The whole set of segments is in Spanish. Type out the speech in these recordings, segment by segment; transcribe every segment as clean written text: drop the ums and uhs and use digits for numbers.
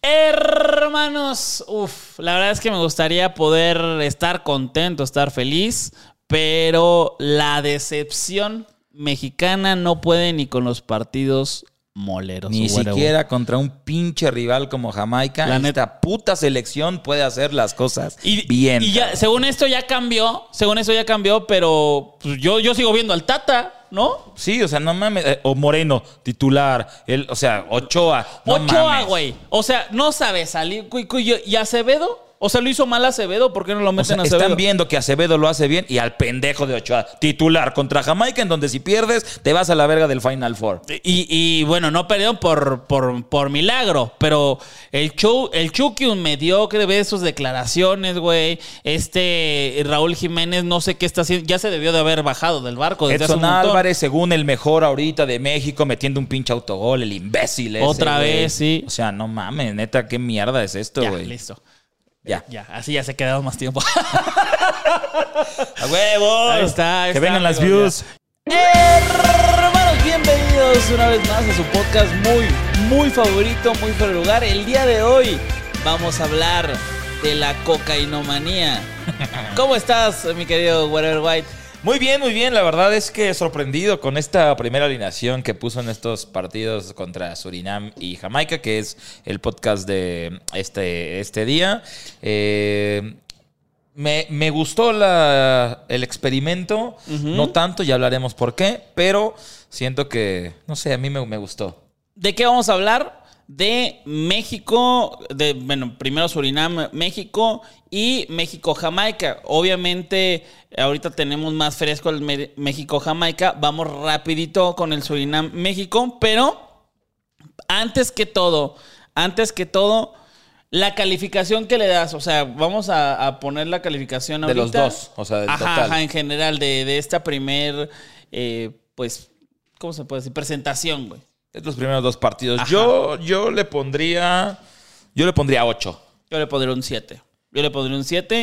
Hermanos, la verdad es que me gustaría poder estar contento, estar feliz, pero la decepción mexicana no puede ni con los partidos moleros. Ni siquiera contra un pinche rival como Jamaica. La neta, puta selección puede hacer las cosas bien. Y ya, según esto ya cambió, pero yo sigo viendo al Tata, ¿no? Sí, o sea, no mames. O Moreno, titular. Ochoa, güey. O sea, no sabe salir. ¿Y Acevedo? O sea, lo hizo mal Acevedo, ¿por qué no lo meten a Acevedo? Están viendo que Acevedo lo hace bien y al pendejo de Ochoa, titular contra Jamaica, en donde si pierdes te vas a la verga del Final Four. Y bueno, no perdieron por milagro, pero el Chucky, un mediocre, ve sus declaraciones, güey. Raúl Jiménez, no sé qué está haciendo, ya se debió de haber bajado del barco desde hace un montón. Edson Álvarez, según el mejor ahorita de México, metiendo un pinche autogol, el imbécil ese. Otra vez, sí. O sea, no mames, neta, qué mierda es esto, güey. Ya, listo. Ya, así ya se ha quedado más tiempo. ¡A huevo! Ahí está, que vengan las views. Hermanos, bienvenidos una vez más a su podcast muy favorito, muy fuera de lugar. El día de hoy vamos a hablar de la cocainomanía. ¿Cómo estás, mi querido Whatever White? Muy bien. La verdad es que sorprendido con esta primera alineación que puso en estos partidos contra Surinam y Jamaica, que es el podcast de este día. Me gustó el experimento, no tanto, ya hablaremos por qué, pero siento que, no sé, a mí me gustó. ¿De qué vamos a hablar? De México, primero Surinam, México y México-Jamaica. Obviamente, ahorita tenemos más fresco el México-Jamaica. Vamos rapidito con el Surinam-México, pero antes que todo, la calificación que le das, o sea, vamos a poner la calificación ahorita. De los dos, o sea, del total. Ajá, en general, de esta primer, ¿cómo se puede decir? Presentación, güey. Los primeros dos partidos. Yo le pondría 8. Yo le pondría un 7.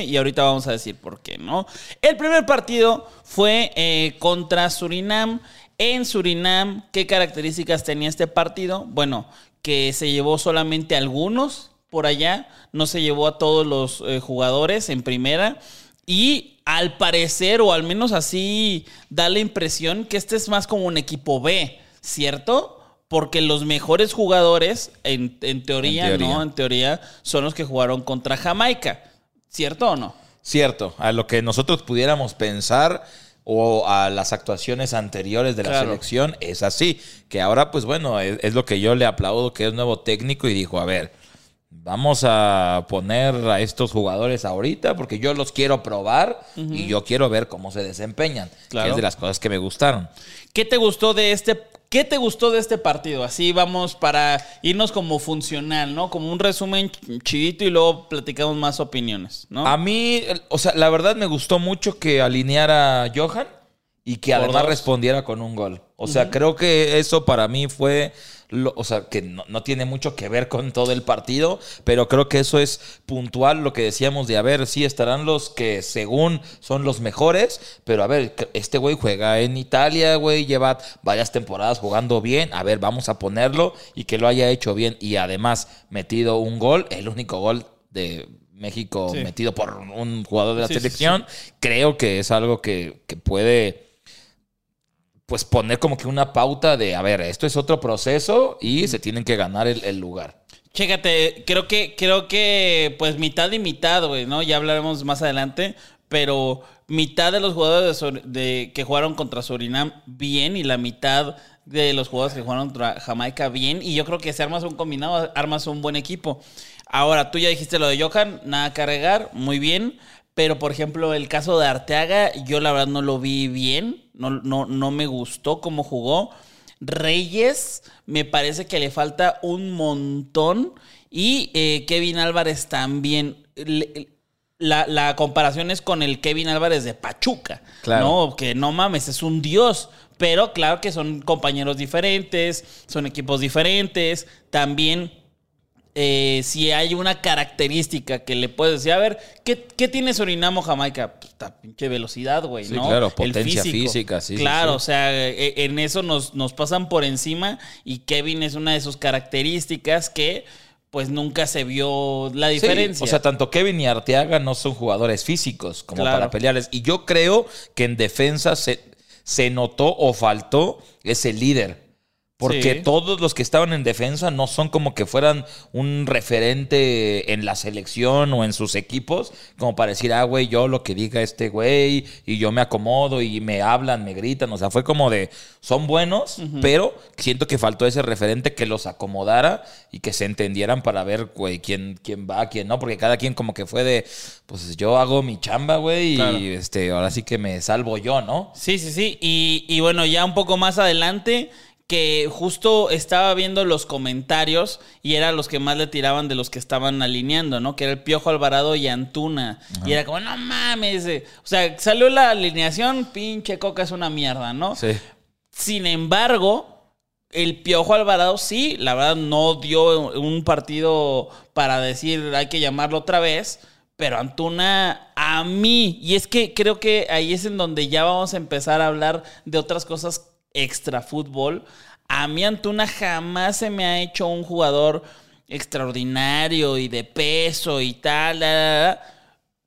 Y ahorita vamos a decir por qué, ¿no? El primer partido fue contra Surinam. En Surinam, ¿qué características tenía este partido? Bueno, que se llevó solamente a algunos por allá. No se llevó a todos los jugadores en primera. Y al parecer, o al menos así, da la impresión que este es más como un equipo B, ¿cierto? Porque los mejores jugadores, en teoría, ¿no? En teoría, son los que jugaron contra Jamaica. ¿Cierto o no? Cierto. A lo que nosotros pudiéramos pensar o a las actuaciones anteriores de la selección, es así. Que ahora, pues bueno, es lo que yo le aplaudo, que es nuevo técnico y dijo, a ver, vamos a poner a estos jugadores ahorita porque yo los quiero probar y yo quiero ver cómo se desempeñan. Claro. Que es de las cosas que me gustaron. ¿Qué te gustó de este partido? Así vamos para irnos como funcional, ¿no? Como un resumen chidito y luego platicamos más opiniones, ¿no? A mí, o sea, la verdad me gustó mucho que alineara Johan y que además respondiera con un gol. O sea, creo que eso para mí fue... o sea, que no tiene mucho que ver con todo el partido, pero creo que eso es puntual lo que decíamos de, a ver, sí estarán los que según son los mejores, pero a ver, este güey juega en Italia, güey, lleva varias temporadas jugando bien, a ver, vamos a ponerlo y que lo haya hecho bien y además metido un gol, el único gol de México metido por un jugador de la selección. Creo que es algo que puede... pues poner como que una pauta de, a ver, esto es otro proceso y se tienen que ganar el lugar. Chécate, creo que pues mitad y mitad, güey, ¿no? Ya hablaremos más adelante, pero mitad de los jugadores que jugaron contra Surinam bien y la mitad de los jugadores que jugaron contra Jamaica bien, y yo creo que si armas un combinado, armas un buen equipo. Ahora, tú ya dijiste lo de Johan, nada que agregar, muy bien. Pero, por ejemplo, el caso de Arteaga, yo la verdad no lo vi bien. No me gustó cómo jugó. Reyes, me parece que le falta un montón. Y Kevin Álvarez también. La comparación es con el Kevin Álvarez de Pachuca. Claro. No, que no mames, es un dios. Pero claro que son compañeros diferentes, son equipos diferentes. También... si hay una característica que le puedes decir, a ver, ¿qué tiene Surinam o Jamaica? Pues, ta pinche velocidad, güey, sí, ¿no? Claro, potencia física, sí. Claro, sí. O sea, en eso nos pasan por encima, y Kevin es una de sus características que pues nunca se vio la diferencia. Sí, o sea, tanto Kevin y Arteaga no son jugadores físicos como para pelearles. Y yo creo que en defensa se notó o faltó ese líder. Porque todos los que estaban en defensa no son como que fueran un referente en la selección o en sus equipos, como para decir, ah, güey, yo lo que diga este güey y yo me acomodo y me hablan, me gritan. O sea, fue como de, son buenos, pero siento que faltó ese referente que los acomodara y que se entendieran para ver, güey, quién va, quién no. Porque cada quien como que fue de, pues yo hago mi chamba, güey, y ahora sí que me salvo yo, ¿no? Sí. Y bueno, ya un poco más adelante... que justo estaba viendo los comentarios y eran los que más le tiraban de los que estaban alineando, ¿no? Que era el Piojo Alvarado y Antuna. Ajá. Y era como, no mames. O sea, salió la alineación, pinche Coca es una mierda, ¿no? Sí. Sin embargo, el Piojo Alvarado sí, la verdad, no dio un partido para decir hay que llamarlo otra vez. Pero Antuna, a mí. Y es que creo que ahí es en donde ya vamos a empezar a hablar de otras cosas extra fútbol. A mí Antuna jamás se me ha hecho un jugador extraordinario y de peso y tal,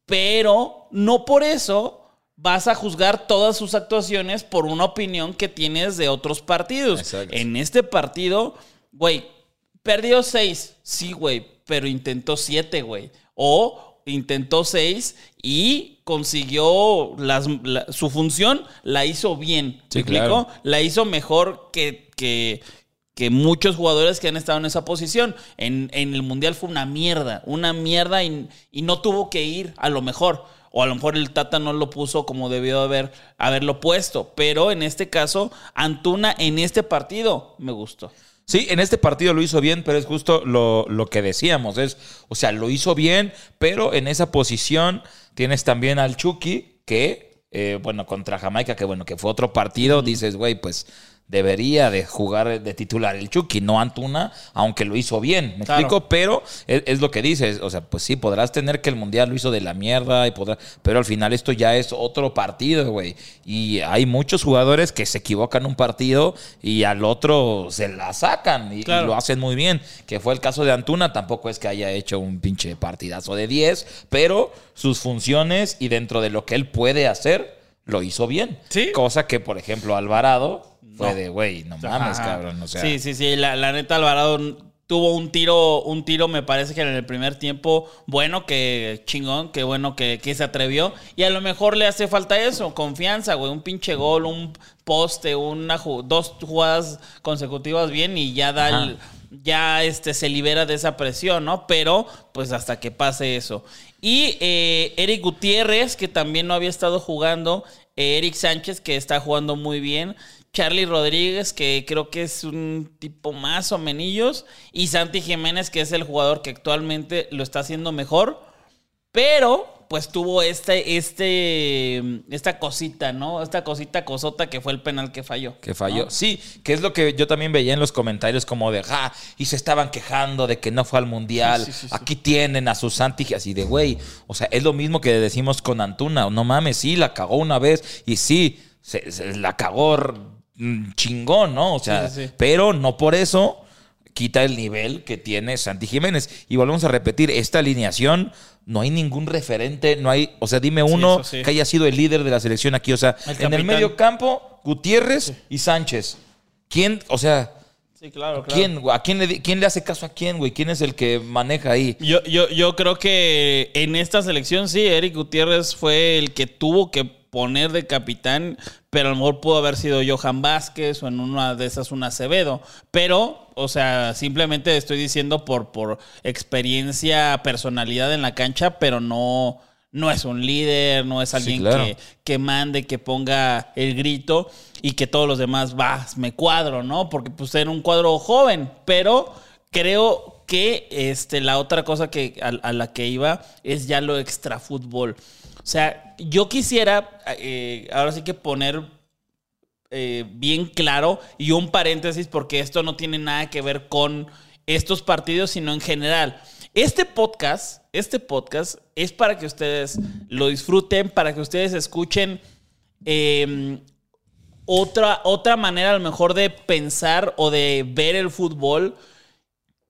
pero no por eso vas a juzgar todas sus actuaciones por una opinión que tienes de otros partidos. Exacto. En este partido, güey, perdió 6, sí, güey, pero intentó 7, güey, o intentó 6 y... consiguió su función, la hizo bien. Sí, ¿me explico? La hizo mejor que muchos jugadores que han estado en esa posición. En el Mundial fue una mierda y no tuvo que ir, a lo mejor. O a lo mejor el Tata no lo puso como debió haberlo puesto. Pero en este caso, Antuna en este partido me gustó. Sí, en este partido lo hizo bien, pero es justo lo que decíamos. O sea, lo hizo bien, pero en esa posición tienes también al Chucky, que, bueno, contra Jamaica, que bueno, que fue otro partido. Dices, güey, pues debería de jugar de titular el Chucky, no Antuna, aunque lo hizo bien, ¿me explico? Pero es lo que dices, o sea, pues sí, podrás tener que el Mundial lo hizo de la mierda, pero al final esto ya es otro partido, güey. Y hay muchos jugadores que se equivocan un partido y al otro se la sacan y lo hacen muy bien, que fue el caso de Antuna. Tampoco es que haya hecho un pinche partidazo de 10, pero sus funciones y dentro de lo que él puede hacer, lo hizo bien. ¿Sí? Cosa que, por ejemplo, Alvarado... fue de, güey, no mames, cabrón. O sea. Sí. La neta, Alvarado tuvo un tiro, me parece que en el primer tiempo, bueno, que chingón, que bueno, que se atrevió. Y a lo mejor le hace falta eso, confianza, güey. Un pinche gol, un poste, dos jugadas consecutivas bien y ya da se libera de esa presión, ¿no? Pero, pues, hasta que pase eso. Y Érick Gutiérrez, que también no había estado jugando. Erick Sánchez, que está jugando muy bien. Charly Rodríguez, que creo que es un tipo más o menos, y Santi Jiménez, que es el jugador que actualmente lo está haciendo mejor, pero pues tuvo esta cosita, ¿no? Esta cosota que fue el penal que falló. ¿No? Sí, que es lo que yo también veía en los comentarios como de, y se estaban quejando de que no fue al Mundial. Sí. Aquí tienen a sus Santi, así de, güey, o sea, es lo mismo que decimos con Antuna. No mames, sí, la cagó una vez y sí, se la cagó chingón, ¿no? O sea, sí. Pero no por eso quita el nivel que tiene Santi Jiménez. Y volvemos a repetir, esta alineación no hay ningún referente, no hay, o sea, dime uno que haya sido el líder de la selección aquí, o sea, en el medio campo Gutiérrez y Sánchez. ¿Quién? O sea... Sí, claro, claro. ¿Quién, güey? ¿Quién le hace caso a quién, güey? ¿Quién es el que maneja ahí? Yo creo que en esta selección sí, Érick Gutiérrez fue el que tuvo que poner de capitán, pero a lo mejor pudo haber sido Johan Vázquez o en una de esas un Acevedo. Pero, o sea, simplemente estoy diciendo por experiencia, personalidad en la cancha, pero no... No es un líder, no es alguien que mande, que ponga el grito y que todos los demás me cuadro, ¿no? Porque pues era un cuadro joven, pero creo que la otra cosa que a la que iba es ya lo extrafútbol. O sea, yo quisiera ahora sí que poner bien claro y un paréntesis, porque esto no tiene nada que ver con estos partidos, sino en general. Este podcast es para que ustedes lo disfruten, para que ustedes escuchen otra manera a lo mejor de pensar o de ver el fútbol,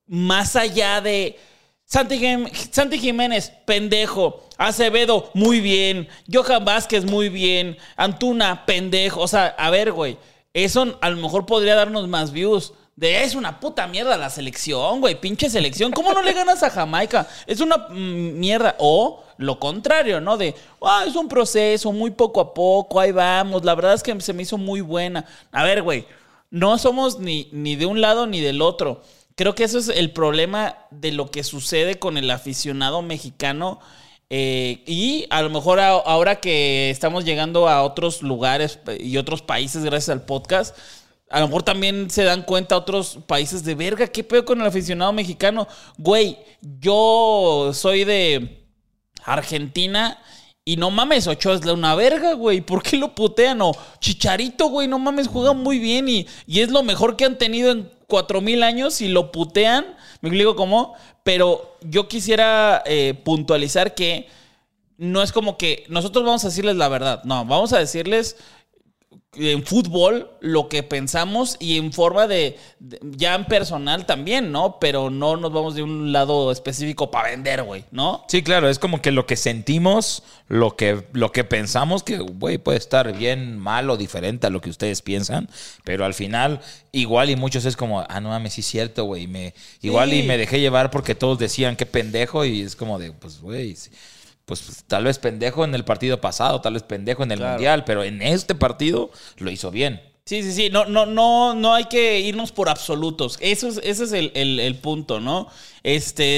más allá de Santi Jiménez, pendejo, Acevedo, muy bien, Johan Vázquez, muy bien, Antuna, pendejo. O sea, a ver, güey, eso a lo mejor podría darnos más views. Es una puta mierda la selección, güey. Pinche selección. ¿Cómo no le ganas a Jamaica? Es una mierda. O lo contrario, ¿no? Es un proceso, muy poco a poco. Ahí vamos. La verdad es que se me hizo muy buena. A ver, güey. No somos ni de un lado ni del otro. Creo que eso es el problema de lo que sucede con el aficionado mexicano. Y a lo mejor ahora que estamos llegando a otros lugares y otros países gracias al podcast... A lo mejor también se dan cuenta otros países de verga. ¿Qué pedo con el aficionado mexicano? Güey, yo soy de Argentina y no mames, Ochoa es una verga, güey. ¿Por qué lo putean? O Chicharito, güey, no mames, juega muy bien y es lo mejor que han tenido en 4000 años y lo putean. Me explico cómo. Pero yo quisiera puntualizar que no es como que nosotros vamos a decirles la verdad. No, vamos a decirles... en fútbol, lo que pensamos y en forma de ya en personal también, ¿no? Pero no nos vamos de un lado específico para vender, güey, ¿no? Sí, claro, es como que lo que sentimos, lo que pensamos, que, güey, puede estar bien, mal o diferente a lo que ustedes piensan, pero al final, igual y muchos es como, no mames, sí es cierto, güey, y me dejé llevar porque todos decían qué pendejo y es como de, pues, güey... Sí. Pues tal vez pendejo en el partido pasado, tal vez pendejo en el Mundial, pero en este partido lo hizo bien. Sí. No hay que irnos por absolutos. Ese es el punto, ¿no?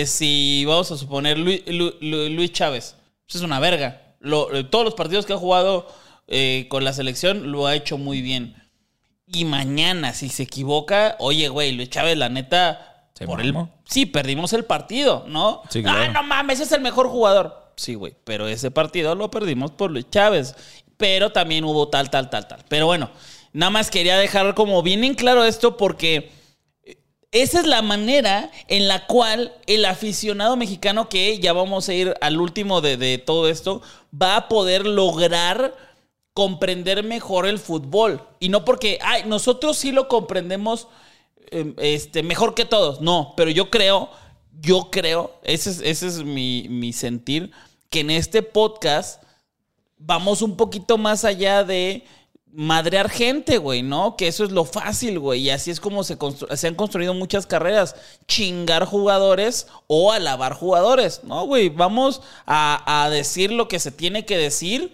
Si vamos a suponer Luis Chávez, pues es una verga. Todos los partidos que ha jugado con la selección lo ha hecho muy bien. Y mañana, si se equivoca, oye, güey, Luis Chávez, la neta, perdimos el partido, ¿no? Sí, claro. No mames, ese es el mejor jugador. Sí, güey, pero ese partido lo perdimos por Luis Chávez. Pero también hubo tal. Pero bueno, nada más quería dejar como bien en claro esto porque esa es la manera en la cual el aficionado mexicano, que ya vamos a ir al último de todo esto, va a poder lograr comprender mejor el fútbol. Y no porque, nosotros sí lo comprendemos mejor que todos. No, pero yo creo, ese es mi sentir, que en este podcast vamos un poquito más allá de madrear gente, güey, ¿no? Que eso es lo fácil, güey, y así es como se han construido muchas carreras, chingar jugadores o alabar jugadores, ¿no, güey? Vamos a decir lo que se tiene que decir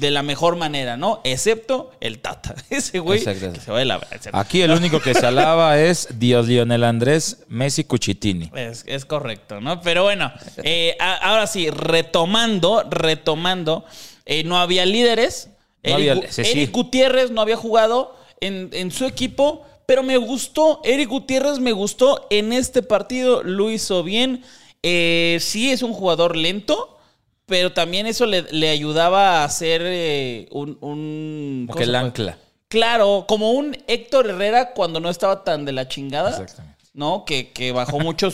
de la mejor manera, ¿no? Excepto el Tata. Ese güey que se va de la... Aquí el único que se alaba es Dios Lionel Andrés Messi Cuchitini. Es correcto, ¿no? Pero bueno, ahora sí, retomando, no había líderes. No Érick Gutiérrez no había jugado en su equipo, pero me gustó. Érick Gutiérrez me gustó en este partido, lo hizo bien. Sí es un jugador lento, pero también eso le ayudaba a hacer como el ancla. Claro, como un Héctor Herrera cuando no estaba tan de la chingada. Exactamente. ¿No? Que bajó mucho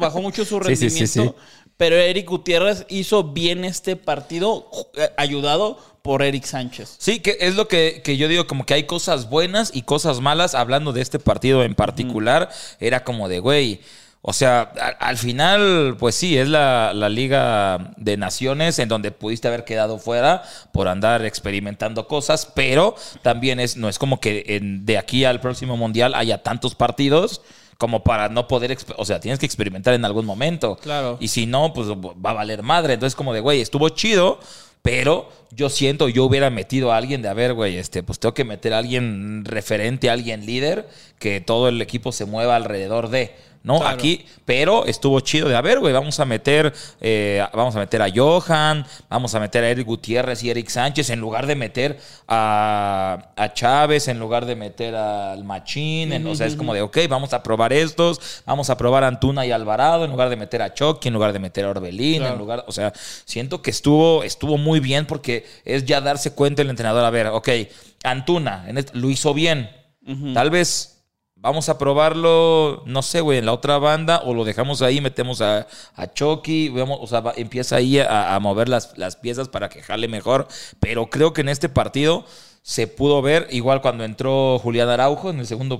bajó mucho su rendimiento. Sí. Pero Érick Gutiérrez hizo bien este partido, ayudado por Erick Sánchez. Sí, que es lo que yo digo, como que hay cosas buenas y cosas malas. Hablando de este partido en particular, era como de, güey... O sea, al final, pues sí, es la Liga de Naciones en donde pudiste haber quedado fuera por andar experimentando cosas, pero también no es como que de aquí al próximo Mundial haya tantos partidos como para no poder, o sea, tienes que experimentar en algún momento. Claro. Y si no, pues va a valer madre. Entonces, como de, güey, estuvo chido, pero yo siento, yo hubiera metido a alguien de, a ver, güey, pues tengo que meter a alguien referente, a alguien líder, que todo el equipo se mueva alrededor de... ¿no? Claro. Aquí, pero estuvo chido de, a ver, güey, vamos a meter a Johan, vamos a meter a Érick Gutiérrez y Erick Sánchez, en lugar de meter a Chávez, en lugar de meter al Machín, o sea, es como de, ok, vamos a probar estos, vamos a probar a Antuna y Alvarado, en lugar de meter a Chucky, en lugar de meter a Orbelín, claro. O sea, siento que estuvo muy bien, porque es ya darse cuenta el entrenador, a ver, ok, Antuna, lo hizo bien, tal vez... Vamos a probarlo, no sé, güey, en la otra banda, o lo dejamos ahí, metemos a Chucky, vamos, o sea, empieza ahí a mover las piezas para que jale mejor. Pero creo que en este partido se pudo ver, igual cuando entró Julián Araujo en el segundo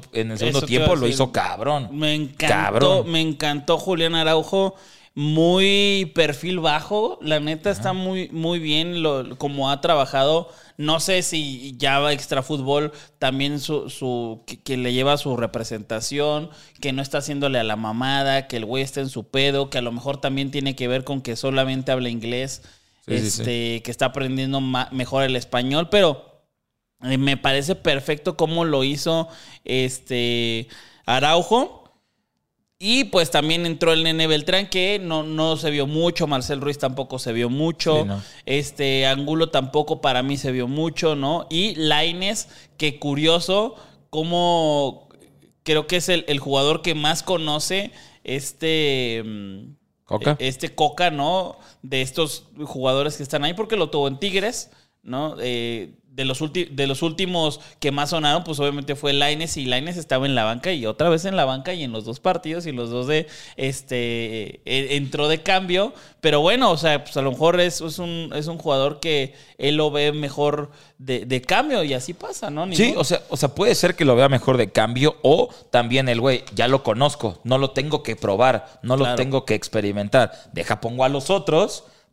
tiempo, lo hizo cabrón. Me encantó Julián Araujo, muy perfil bajo, la neta está muy, muy bien como ha trabajado. No sé si ya va Extrafútbol también que le lleva su representación, que no está haciéndole a la mamada, que el güey está en su pedo, que a lo mejor también tiene que ver con que solamente habla inglés, sí, que está aprendiendo mejor el español, pero me parece perfecto cómo lo hizo Araujo. Y pues también entró el Nene Beltrán, que no se vio mucho. Marcel Ruiz tampoco se vio mucho. Sí, no. Angulo tampoco para mí se vio mucho, ¿no? Y Lainez, que curioso, como creo que es el jugador que más conoce Coca. Coca, ¿no? De estos jugadores que están ahí, porque lo tuvo en Tigres, ¿no? De los últimos que más sonaron, pues obviamente fue Lainez, y Lainez estaba en la banca, y otra vez en la banca, y en los dos partidos, y los dos entró de cambio. Pero bueno, o sea, pues a lo mejor es un jugador que él lo ve mejor de cambio, y así pasa, ¿no? Sí, o sea, puede ser que lo vea mejor de cambio, o también el güey, ya lo conozco, no lo tengo que probar, no lo tengo que experimentar. Pongo a los otros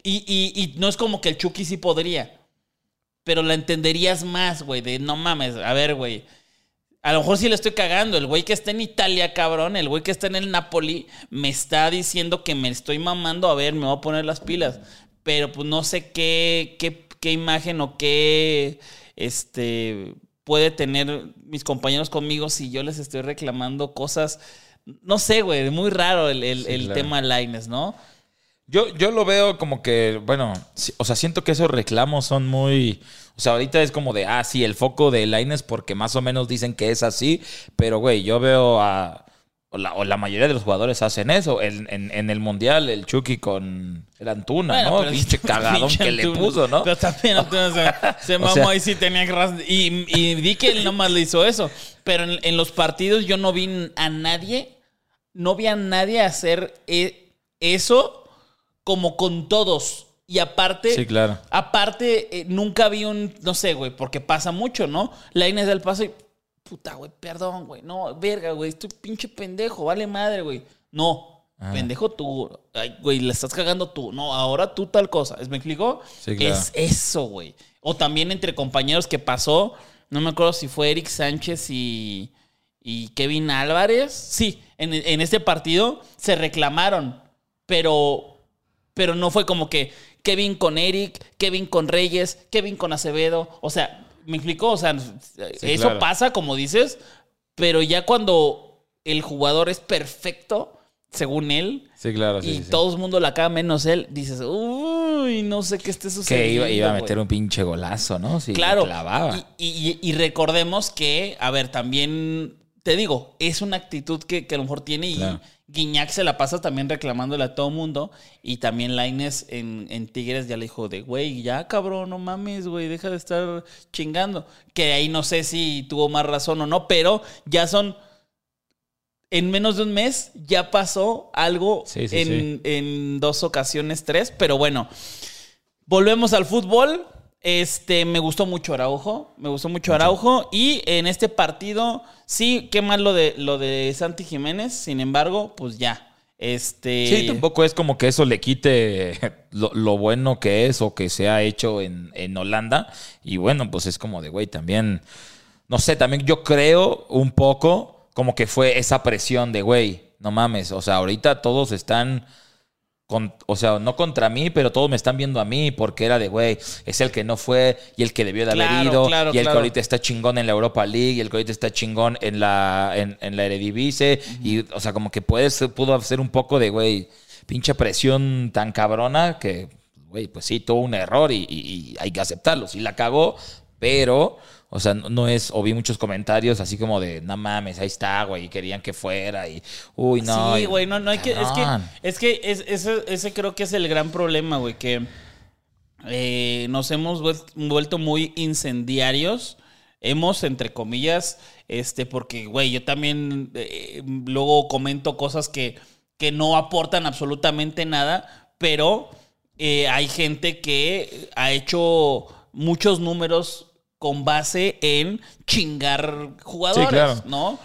Y no es como que el Chucky sí podría, pero la entenderías más, güey, de no mames, a ver, güey. A lo mejor sí le estoy cagando. El güey que está en Italia, cabrón, el güey que está en el Napoli, me está diciendo que me estoy mamando. A ver, me voy a poner las pilas. Pero pues no sé qué imagen o qué puede tener mis compañeros conmigo si yo les estoy reclamando cosas. No sé, güey, muy raro el tema Lainez, ¿no? Yo lo veo como que, bueno, o sea, siento que esos reclamos son muy... O sea, ahorita es como de, sí, el foco de Lainez porque más o menos dicen que es así, pero, güey, yo veo la mayoría de los jugadores hacen eso. En el Mundial, el Chucky con el Antuna, bueno, ¿no? Pinche cagadón que Antuna le puso, ¿no? Pero también Antuna se mamó, o sea, ahí sí tenía que... Y vi que él nomás le hizo eso. Pero en los partidos yo no vi a nadie hacer eso... como con todos. Y aparte... Sí, claro. Aparte, nunca vi no sé, güey, porque pasa mucho, ¿no? Lainez da el paso y... Puta, güey, perdón, güey. No, verga, güey. Estoy pinche pendejo. Vale madre, güey. No. Ah. Pendejo tú. Ay, güey, la estás cagando tú. No, ahora tú tal cosa. ¿Me explico? Sí, claro. Es eso, güey. O también entre compañeros que pasó... No me acuerdo si fue Erick Sánchez y Kevin Álvarez. Sí, en este partido se reclamaron. Pero no fue como que Kevin con Eric, Kevin con Reyes, Kevin con Acevedo. O sea, ¿me explicó? O sea, eso claro. Pasa, como dices, pero ya cuando el jugador es perfecto, según él, sí, claro, sí, y sí, todo el mundo la caga menos él, dices, uy, no sé qué esté sucediendo. Que iba a meter un pinche golazo, ¿no? Si claro, clavaba. Y recordemos que, a ver, también... Te digo, es una actitud que a lo mejor tiene y claro. Guiñac se la pasa también reclamándole a todo mundo. Y también Lainez en Tigres ya le dijo de, güey, ya cabrón, no mames, güey, deja de estar chingando. Que ahí no sé si tuvo más razón o no, pero ya son... En menos de un mes ya pasó algo en 2 ocasiones, 3. Pero bueno, volvemos al fútbol. Me gustó mucho Araujo. Y en este partido, sí, qué mal lo de Santi Jiménez. Sin embargo, pues ya. Sí, tampoco es como que eso le quite lo bueno que es o que se ha hecho en Holanda. Y bueno, pues es como de, güey, también... No sé, también yo creo un poco como que fue esa presión de, güey, no mames. O sea, ahorita todos están... o sea, no contra mí, pero todos me están viendo a mí porque era de, güey, es el que no fue y el que debió de haber ido y el que ahorita está chingón en la Europa League y el que ahorita está chingón en la Eredivisie. Y, o sea, como que pudo hacer un poco de, güey, pinche presión tan cabrona que, güey, pues sí, tuvo un error y hay que aceptarlo. Sí la cagó, pero... O sea, no es... O vi muchos comentarios así como de... No mames, ahí está, güey. Querían que fuera y... Uy, no. Sí, güey. No hay que... Es que ese creo que es el gran problema, güey. Que nos hemos vuelto muy incendiarios. Hemos, entre comillas... Porque, güey, yo también... luego comento cosas que no aportan absolutamente nada. Pero hay gente que ha hecho muchos números... con base en chingar jugadores, sí, claro, ¿no?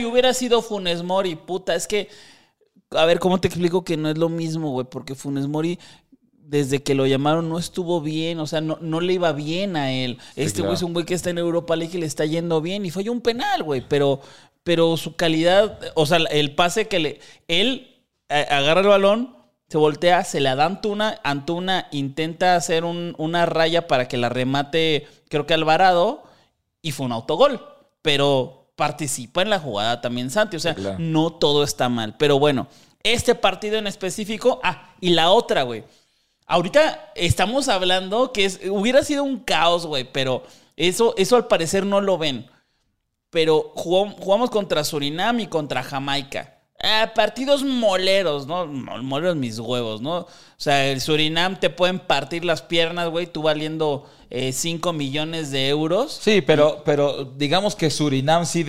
Y hubiera sido Funes Mori, puta, es que, a ver, ¿cómo te explico que no es lo mismo, güey? Porque Funes Mori, desde que lo llamaron, no estuvo bien, o sea, no le iba bien a él. Sí, claro, güey es un güey que está en Europa League y le está yendo bien y falló un penal, güey, pero su calidad, o sea, el pase que él agarra el balón, se voltea, se la da Antuna. Antuna intenta hacer una raya para que la remate, creo que Alvarado, y fue un autogol. Pero participa en la jugada también Santi. O sea, claro, no todo está mal. Pero bueno, este partido en específico... y la otra, güey. Ahorita estamos hablando que hubiera sido un caos, güey. Pero eso al parecer no lo ven. Pero jugamos contra Surinam y contra Jamaica. Partidos moleros, ¿no? Moleros mis huevos, ¿no? O sea, el Surinam te pueden partir las piernas, güey, tú valiendo 5 millones de euros. Sí, pero digamos que Surinam sí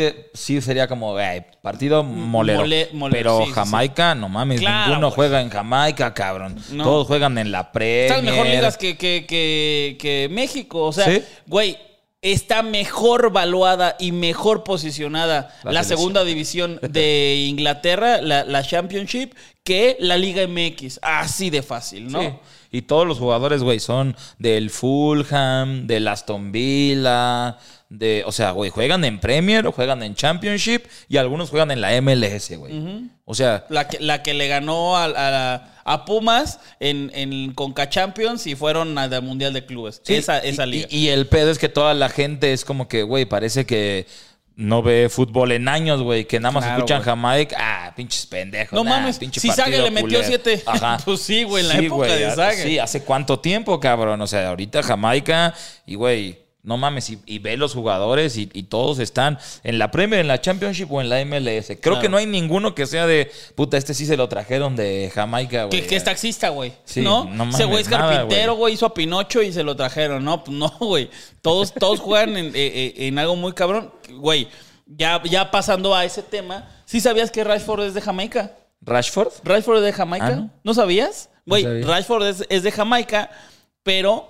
sería como partido molero. Pero sí, Jamaica, sí. No mames, claro, ninguno juega en Jamaica, cabrón. No. Todos juegan en la Premier. Están mejor ligas que México. O sea, ¿sí? Güey. Está mejor valuada y mejor posicionada la segunda división de Inglaterra, la Championship, que la Liga MX. Así de fácil, ¿no? Sí. Y todos los jugadores, güey, son del Fulham, del Aston Villa, o sea, güey, juegan en Premier o juegan en Championship y algunos juegan en la MLS, güey. Uh-huh. O sea... La que le ganó a Pumas en Conca Champions y fueron al Mundial de Clubes. Sí, esa liga. Y el pedo es que toda la gente es como que, güey, parece que no ve fútbol en años, güey, que nada más escuchan Jamaica. Ah, pinches pendejos. No mames, si Sague le metió 7. Ajá. Pues sí, güey, en la época de Sague. Sí, ¿hace cuánto tiempo, cabrón? O sea, ahorita Jamaica y, güey... No mames, y ve los jugadores y todos están en la Premier, en la Championship o en la MLS. Creo que no hay ninguno que sea de... Puta, este sí se lo trajeron de Jamaica, güey. Que es taxista, güey. Sí, ¿no? No mames, ese güey es carpintero, güey. Hizo a Pinocho y se lo trajeron. No, pues no, güey. Todos juegan en algo muy cabrón. Güey, ya pasando a ese tema, ¿sí sabías que Rashford es de Jamaica? ¿Rashford? Rashford es de Jamaica. Ah, ¿no sabías? Güey, no, Rashford es de Jamaica, pero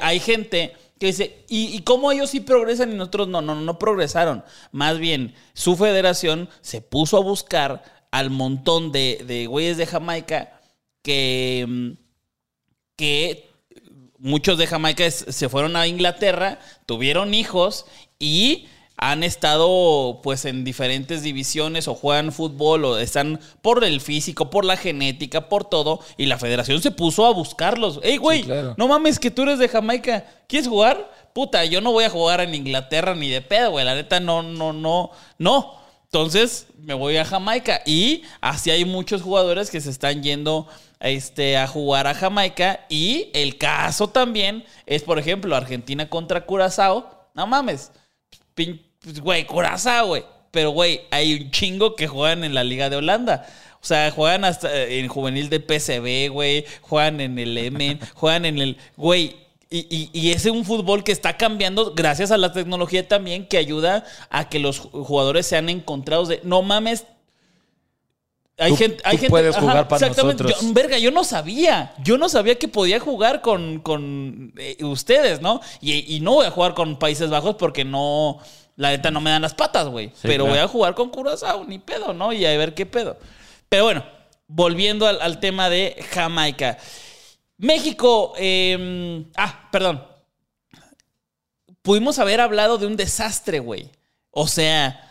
hay gente... que dice, ¿y cómo ellos sí progresan y nosotros no progresaron? Más bien, su federación se puso a buscar al montón de güeyes de Jamaica que muchos de Jamaica se fueron a Inglaterra, tuvieron hijos y han estado pues en diferentes divisiones o juegan fútbol o están por el físico, por la genética, por todo. Y la federación se puso a buscarlos. ¡Ey, güey! Sí, claro. No mames que tú eres de Jamaica. ¿Quieres jugar? Puta, yo no voy a jugar en Inglaterra ni de pedo, güey. La neta, no. Entonces me voy a Jamaica. Y así hay muchos jugadores que se están yendo a jugar a Jamaica. Y el caso también es, por ejemplo, Argentina contra Curazao. No mames. Güey, Curazao, güey. Pero, güey, hay un chingo que juegan en la Liga de Holanda. O sea, juegan hasta en juvenil de PSV, güey. Juegan en el Emen. Juegan en el... Güey, y es un fútbol que está cambiando gracias a la tecnología también, que ayuda a que los jugadores sean encontrados de... No mames... Hay gente, puedes jugar para nosotros. Yo no sabía. Yo no sabía que podía jugar con ustedes, ¿no? Y no voy a jugar con Países Bajos porque no... La neta no me dan las patas, güey. Sí, pero claro. Voy a jugar con Curazao, ni pedo, ¿no? Y a ver qué pedo. Pero bueno, volviendo al tema de Jamaica. México... perdón. Pudimos haber hablado de un desastre, güey. O sea...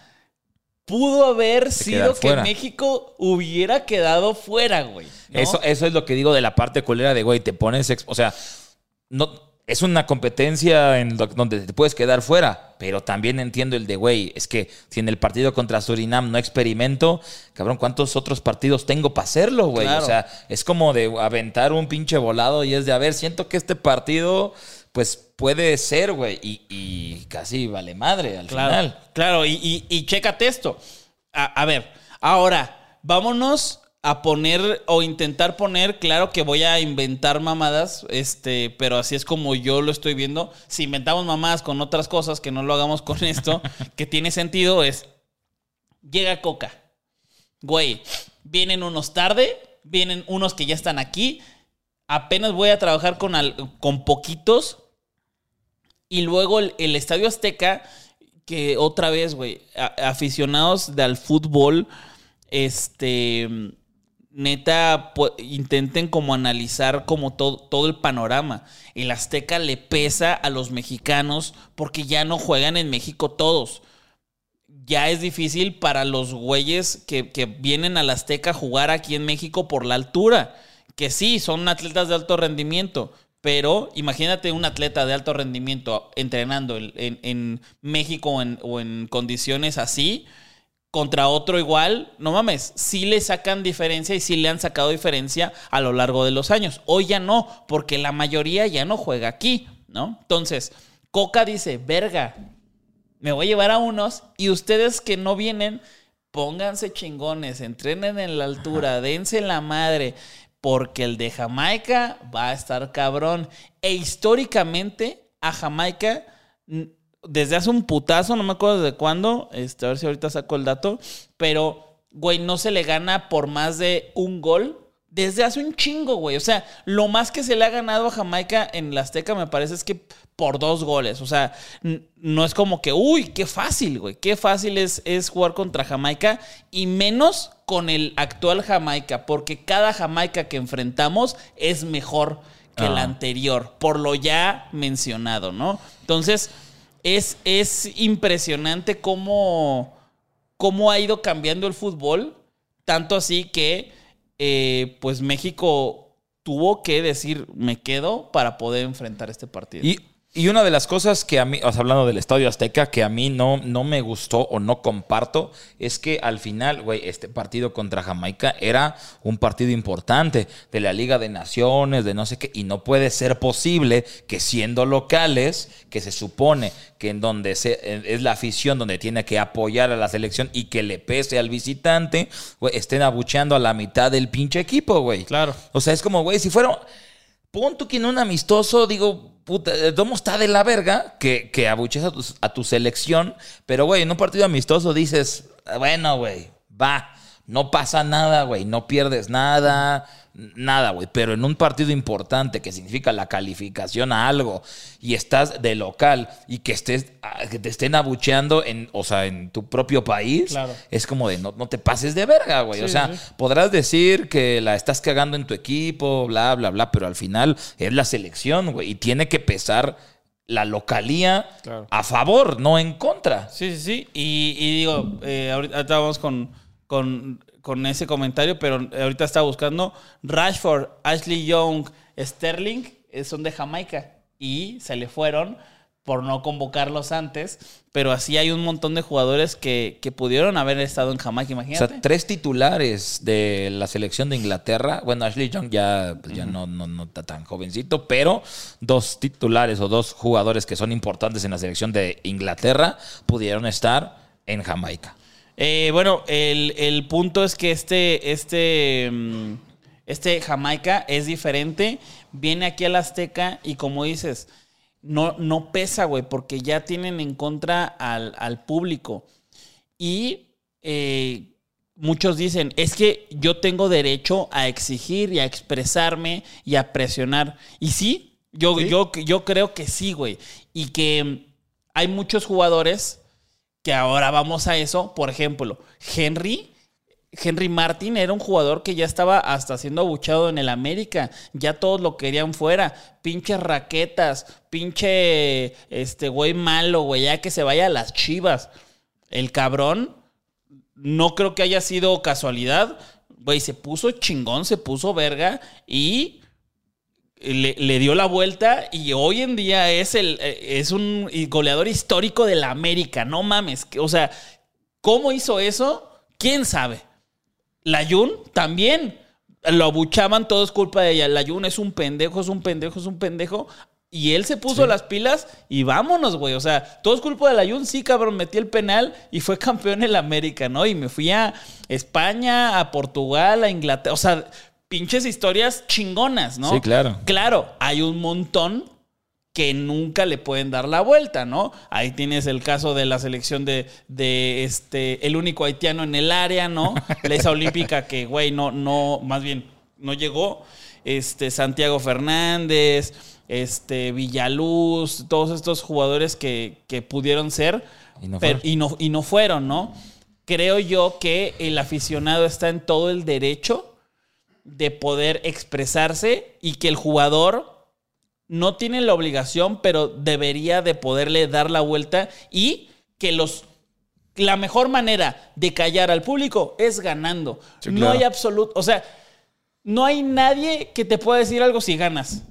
Pudo haber sido que México hubiera quedado fuera, güey, ¿no? Eso es lo que digo de la parte culera de, güey, te pones... O sea, no, es una competencia donde te puedes quedar fuera, pero también entiendo el de, güey, es que si en el partido contra Surinam no experimento, cabrón, ¿cuántos otros partidos tengo para hacerlo, güey? Claro. O sea, es como de aventar un pinche volado y es de, a ver, siento que este partido... Pues puede ser, güey, y casi vale madre al final. Claro, y chécate esto. A ver, ahora, vámonos a poner o intentar poner, claro que voy a inventar mamadas, pero así es como yo lo estoy viendo. Si inventamos mamadas con otras cosas, que no lo hagamos con esto, que tiene sentido, llega Coca. Güey, vienen unos tarde, vienen unos que ya están aquí, apenas voy a trabajar con poquitos. Y luego el Estadio Azteca, que otra vez, güey, aficionados al fútbol, neta, pues, intenten como analizar como todo el panorama. El Azteca le pesa a los mexicanos porque ya no juegan en México todos. Ya es difícil para los güeyes que vienen al Azteca a jugar aquí en México por la altura. Que sí, son atletas de alto rendimiento, pero imagínate un atleta de alto rendimiento entrenando en México o en condiciones así, contra otro igual, no mames, sí le sacan diferencia y sí le han sacado diferencia a lo largo de los años. Hoy ya no, porque la mayoría ya no juega aquí, ¿no? Entonces, Coca dice, verga, me voy a llevar a unos y ustedes que no vienen, pónganse chingones, entrenen en la altura, dense la madre... porque el de Jamaica va a estar cabrón. E históricamente a Jamaica, desde hace un putazo, no me acuerdo desde cuándo, a ver si ahorita saco el dato, pero, güey, no se le gana por más de un gol desde hace un chingo, güey. O sea, lo más que se le ha ganado a Jamaica en el Azteca, me parece, es que por 2 goles. O sea, no es como que, uy, qué fácil, güey. Qué fácil es jugar contra Jamaica, y menos con el actual Jamaica, porque cada Jamaica que enfrentamos es mejor que la anterior, por lo ya mencionado, ¿no? Entonces, es impresionante cómo ha ido cambiando el fútbol, tanto así que pues México tuvo que decir, me quedo, para poder enfrentar este partido. Y una de las cosas que a mí, o sea, hablando del Estadio Azteca, que a mí no me gustó o no comparto, es que al final, güey, este partido contra Jamaica era un partido importante de la Liga de Naciones, de no sé qué, y no puede ser posible que siendo locales, que se supone que en donde es la afición donde tiene que apoyar a la selección y que le pese al visitante, güey, estén abucheando a la mitad del pinche equipo, güey. Claro. O sea, es como, güey, si fueron... Pon tú que en un amistoso, digo, puta, ¿cómo está de la verga que abuches a tu selección? Pero, güey, en un partido amistoso dices, bueno, güey, va, no pasa nada, güey, no pierdes nada, güey. Pero en un partido importante que significa la calificación a algo y estás de local y que te estén abucheando en tu propio país, claro, es como de no te pases de verga, güey. Sí, o sea, sí, podrás decir que la estás cagando en tu equipo, bla, bla, bla, pero al final es la selección, güey, y tiene que pesar la localía, claro, a favor, no en contra. Sí, sí, sí. Y digo, ahorita vamos con ese comentario, pero ahorita estaba buscando. Rashford, Ashley Young, Sterling son de Jamaica y se le fueron por no convocarlos antes, pero así hay un montón de jugadores que pudieron haber estado en Jamaica, imagínate. O sea, 3 titulares de la selección de Inglaterra. Bueno, Ashley Young ya no está tan jovencito, pero 2 titulares o 2 jugadores que son importantes en la selección de Inglaterra pudieron estar en Jamaica. Bueno, el punto es que este Jamaica es diferente. Viene aquí al Azteca y, como dices, no pesa, güey, porque ya tienen en contra al público. Y muchos dicen, es que yo tengo derecho a exigir y a expresarme y a presionar. Y sí, yo creo que sí, güey. Y que hay muchos jugadores... que ahora vamos a eso. Por ejemplo, Henry Martín era un jugador que ya estaba hasta siendo abuchado en el América. Ya todos lo querían fuera. Pinches raquetas, pinche güey malo, güey, ya que se vaya a las Chivas. El cabrón, no creo que haya sido casualidad. Güey, se puso chingón, se puso verga y... Le dio la vuelta y hoy en día es un goleador histórico de la América. No mames. O sea, ¿cómo hizo eso? ¿Quién sabe? Layún también. Lo abuchaban, todo es culpa de ella. Layún es un pendejo, es un pendejo, es un pendejo. Y él se puso las pilas y vámonos, güey. O sea, todo es culpa de Layún. Sí, cabrón, metí el penal y fue campeón en la América, ¿no? Y me fui a España, a Portugal, a Inglaterra. O sea... pinches historias chingonas, ¿no? Sí, claro. Claro, hay un montón que nunca le pueden dar la vuelta, ¿no? Ahí tienes el caso de la selección de el único haitiano en el área, ¿no? La esa olímpica que, güey, más bien, no llegó. Santiago Fernández, Villaluz, todos estos jugadores que pudieron ser y no fueron, ¿no? Creo yo que el aficionado está en todo el derecho de poder expresarse y que el jugador no tiene la obligación, pero debería de poderle dar la vuelta, y que la mejor manera de callar al público es ganando. Sí, claro. No hay absoluto, o sea, no hay nadie que te pueda decir algo si ganas.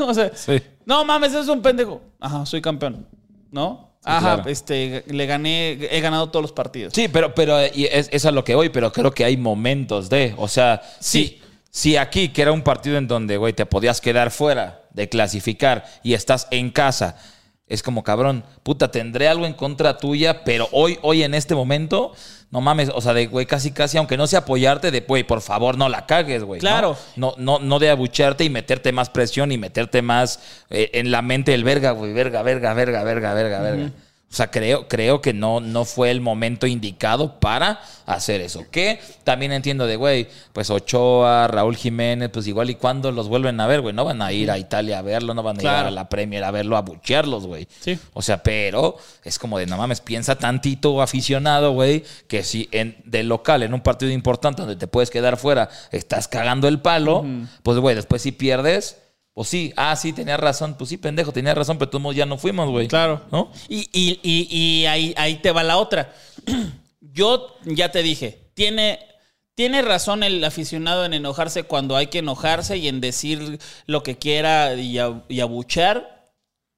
O sea, sí. No mames, es un pendejo. Ajá, soy campeón, ¿no? Sí, ajá, claro. He ganado todos los partidos. Sí, pero es a lo que voy, pero creo que hay momentos o sea, sí. Si aquí, que era un partido en donde, güey, te podías quedar fuera de clasificar y estás en casa, es como, cabrón, puta, tendré algo en contra tuya, pero hoy en este momento no mames, o sea, de güey, casi, aunque no sea apoyarte, de güey, por favor, no la cagues, güey. Claro. No de abuchearte y meterte más presión y meterte más en la mente del verga, güey, verga. O sea, creo que no fue el momento indicado para hacer eso. Que también entiendo de, güey, pues Ochoa, Raúl Jiménez, pues igual y cuando los vuelven a ver, güey. No van a ir a Italia a verlo, no van a ir a la Premier a verlo, a buchearlos, güey. Sí. O sea, pero es como de, no mames, piensa tantito aficionado, güey, que si de local en un partido importante donde te puedes quedar fuera estás cagando el palo, pues, güey, después si pierdes... O sí, sí, tenía razón. Pues sí, pendejo, tenía razón, pero todos ya no fuimos, güey. Claro. ¿No? Y ahí te va la otra. Yo ya te dije, tiene razón el aficionado en enojarse cuando hay que enojarse y en decir lo que quiera y abuchear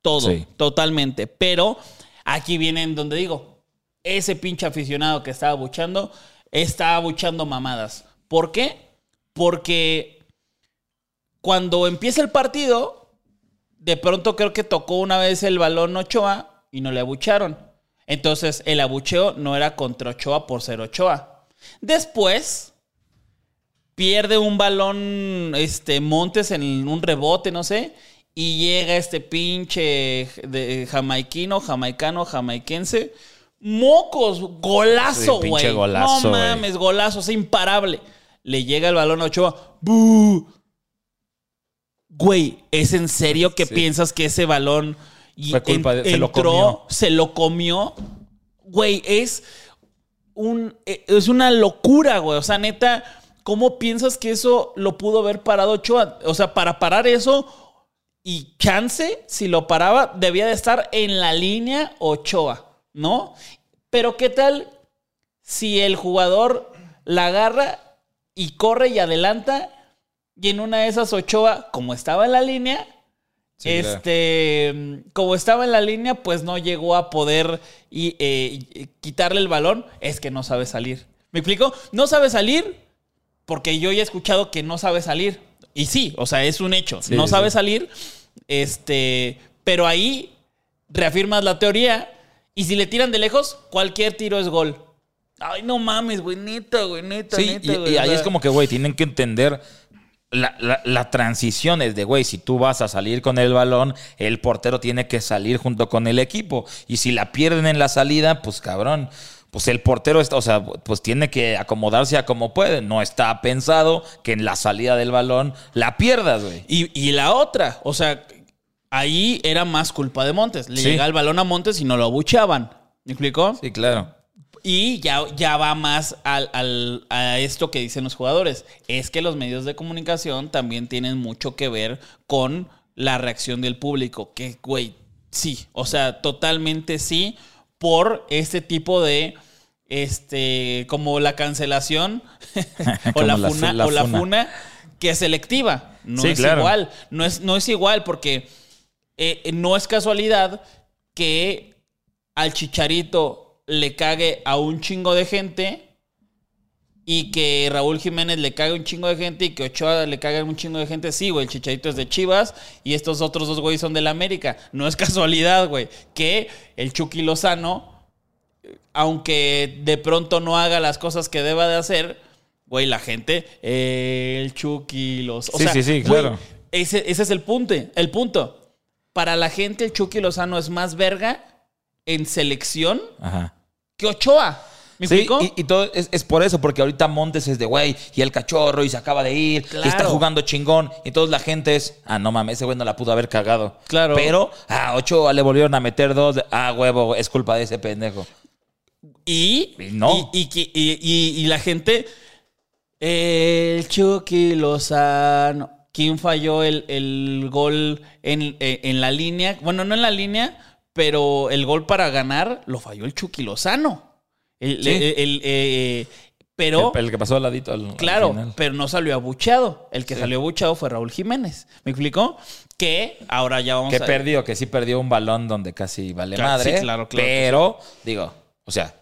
todo, sí, totalmente. Pero aquí viene en donde digo, ese pinche aficionado que está abucheando mamadas. ¿Por qué? Porque... cuando empieza el partido, de pronto creo que tocó una vez el balón Ochoa y no le abucharon. Entonces, el abucheo no era contra Ochoa por ser Ochoa. Después, pierde un balón Montes en un rebote, no sé, y llega este pinche jamaiquense. ¡Mocos! ¡Golazo, güey! Sí, pinche golazo, no mames, wey. Golazo, es imparable. Le llega el balón a Ochoa. ¡Bú! Güey, ¿es en serio que piensas que ese balón se lo comió? Güey, es una locura, güey. O sea, neta, ¿cómo piensas que eso lo pudo haber parado Ochoa? O sea, para parar eso y chance, si lo paraba, debía de estar en la línea Ochoa, ¿no? Pero ¿qué tal si el jugador la agarra y corre y adelanta? Y en una de esas Ochoa, como estaba en la línea, sí, claro, como estaba en la línea, pues no llegó a poder quitarle el balón. Es que no sabe salir. ¿Me explico? No sabe salir porque yo ya he escuchado que no sabe salir. Y sí, o sea, es un hecho. Sí, no sabe salir. Pero ahí reafirmas la teoría. Y si le tiran de lejos, cualquier tiro es gol. Ay, no mames, güey, neta. Sí, neta, güey, y ahí es como que, güey, tienen que entender... La transición es de, güey, si tú vas a salir con el balón, el portero tiene que salir junto con el equipo. Y si la pierden en la salida, pues cabrón, pues el portero, o sea, pues tiene que acomodarse a como puede. No está pensado que en la salida del balón la pierdas, güey. Y la otra, o sea, ahí era más culpa de Montes. Le llegaba el balón a Montes y no lo abucheaban. ¿Me explicó? Sí, claro. Y ya va más a esto que dicen los jugadores. Es que los medios de comunicación también tienen mucho que ver con la reacción del público. Que, güey, sí. O sea, totalmente sí por este tipo de... como la cancelación o la funa que es selectiva. No es igual. No es igual porque no es casualidad que al Chicharito... le cague a un chingo de gente y que Raúl Jiménez le cague a un chingo de gente y que Ochoa le cague a un chingo de gente. Sí, güey, el Chicharito es de Chivas y estos otros dos güeyes son del América. No es casualidad, güey, que el Chucky Lozano, aunque de pronto no haga las cosas que deba de hacer, güey, la gente, el Chucky Lozano... Sí, claro. Güey, ese es el punto. Para la gente el Chucky Lozano es más verga en selección que Ochoa. ¿Me explico? Y todo es por eso, porque ahorita Montes es de güey y el cachorro y se acaba de ir y está jugando chingón. Y entonces la gente es, no mames, ese güey no la pudo haber cagado. Claro. Pero a Ochoa le volvieron a meter dos. Huevo, es culpa de ese pendejo. Y la gente, el Chucky Lozano. ¿Quién falló el gol en la línea? Bueno, no en la línea, pero el gol para ganar lo falló el Chucky Lozano. El que pasó al ladito. Al final. Pero no salió abucheado. El que salió abucheado fue Raúl Jiménez. ¿Me explicó? Que ahora ya vamos a... Que sí perdió un balón donde casi vale madre. Sí, claro. Pero, digo, o sea,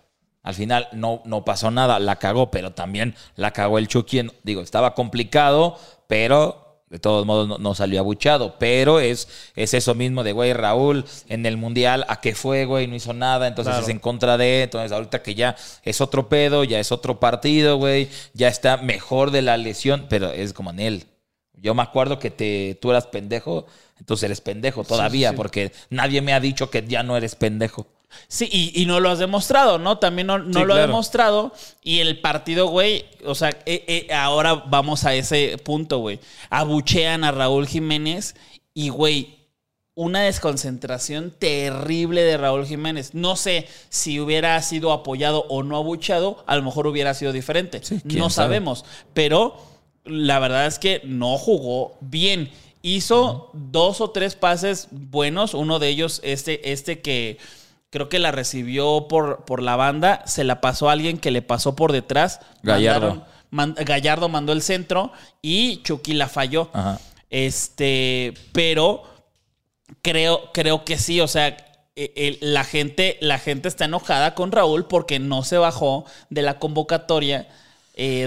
al final no pasó nada. La cagó, pero también la cagó el Chucky. Digo, estaba complicado, pero... De todos modos, no salió abuchado, pero es eso mismo de, güey, Raúl, en el Mundial, ¿a qué fue, güey? No hizo nada, entonces claro, es en contra de... Entonces, ahorita que ya es otro pedo, ya es otro partido, güey, ya está mejor de la lesión, pero es como en él. Yo me acuerdo que tú eras pendejo, entonces eres pendejo todavía, sí, sí, porque nadie me ha dicho que ya no eres pendejo. Sí, y no lo has demostrado, ¿no? También no sí, lo claro, ha demostrado. Y el partido, güey, o sea, ahora vamos a ese punto, güey. Abuchean a Raúl Jiménez y, güey, una desconcentración terrible de Raúl Jiménez. No sé si hubiera sido apoyado o no abucheado, a lo mejor hubiera sido diferente. Sí, no sabemos, pero la verdad es que no jugó bien. Hizo dos o tres pases buenos, uno de ellos este que... Creo que la recibió por la banda. Se la pasó a alguien que le pasó por detrás. Gallardo. Gallardo mandó el centro y Chucky la falló. Ajá. Pero creo que sí. O sea, la gente está enojada con Raúl porque no se bajó de la convocatoria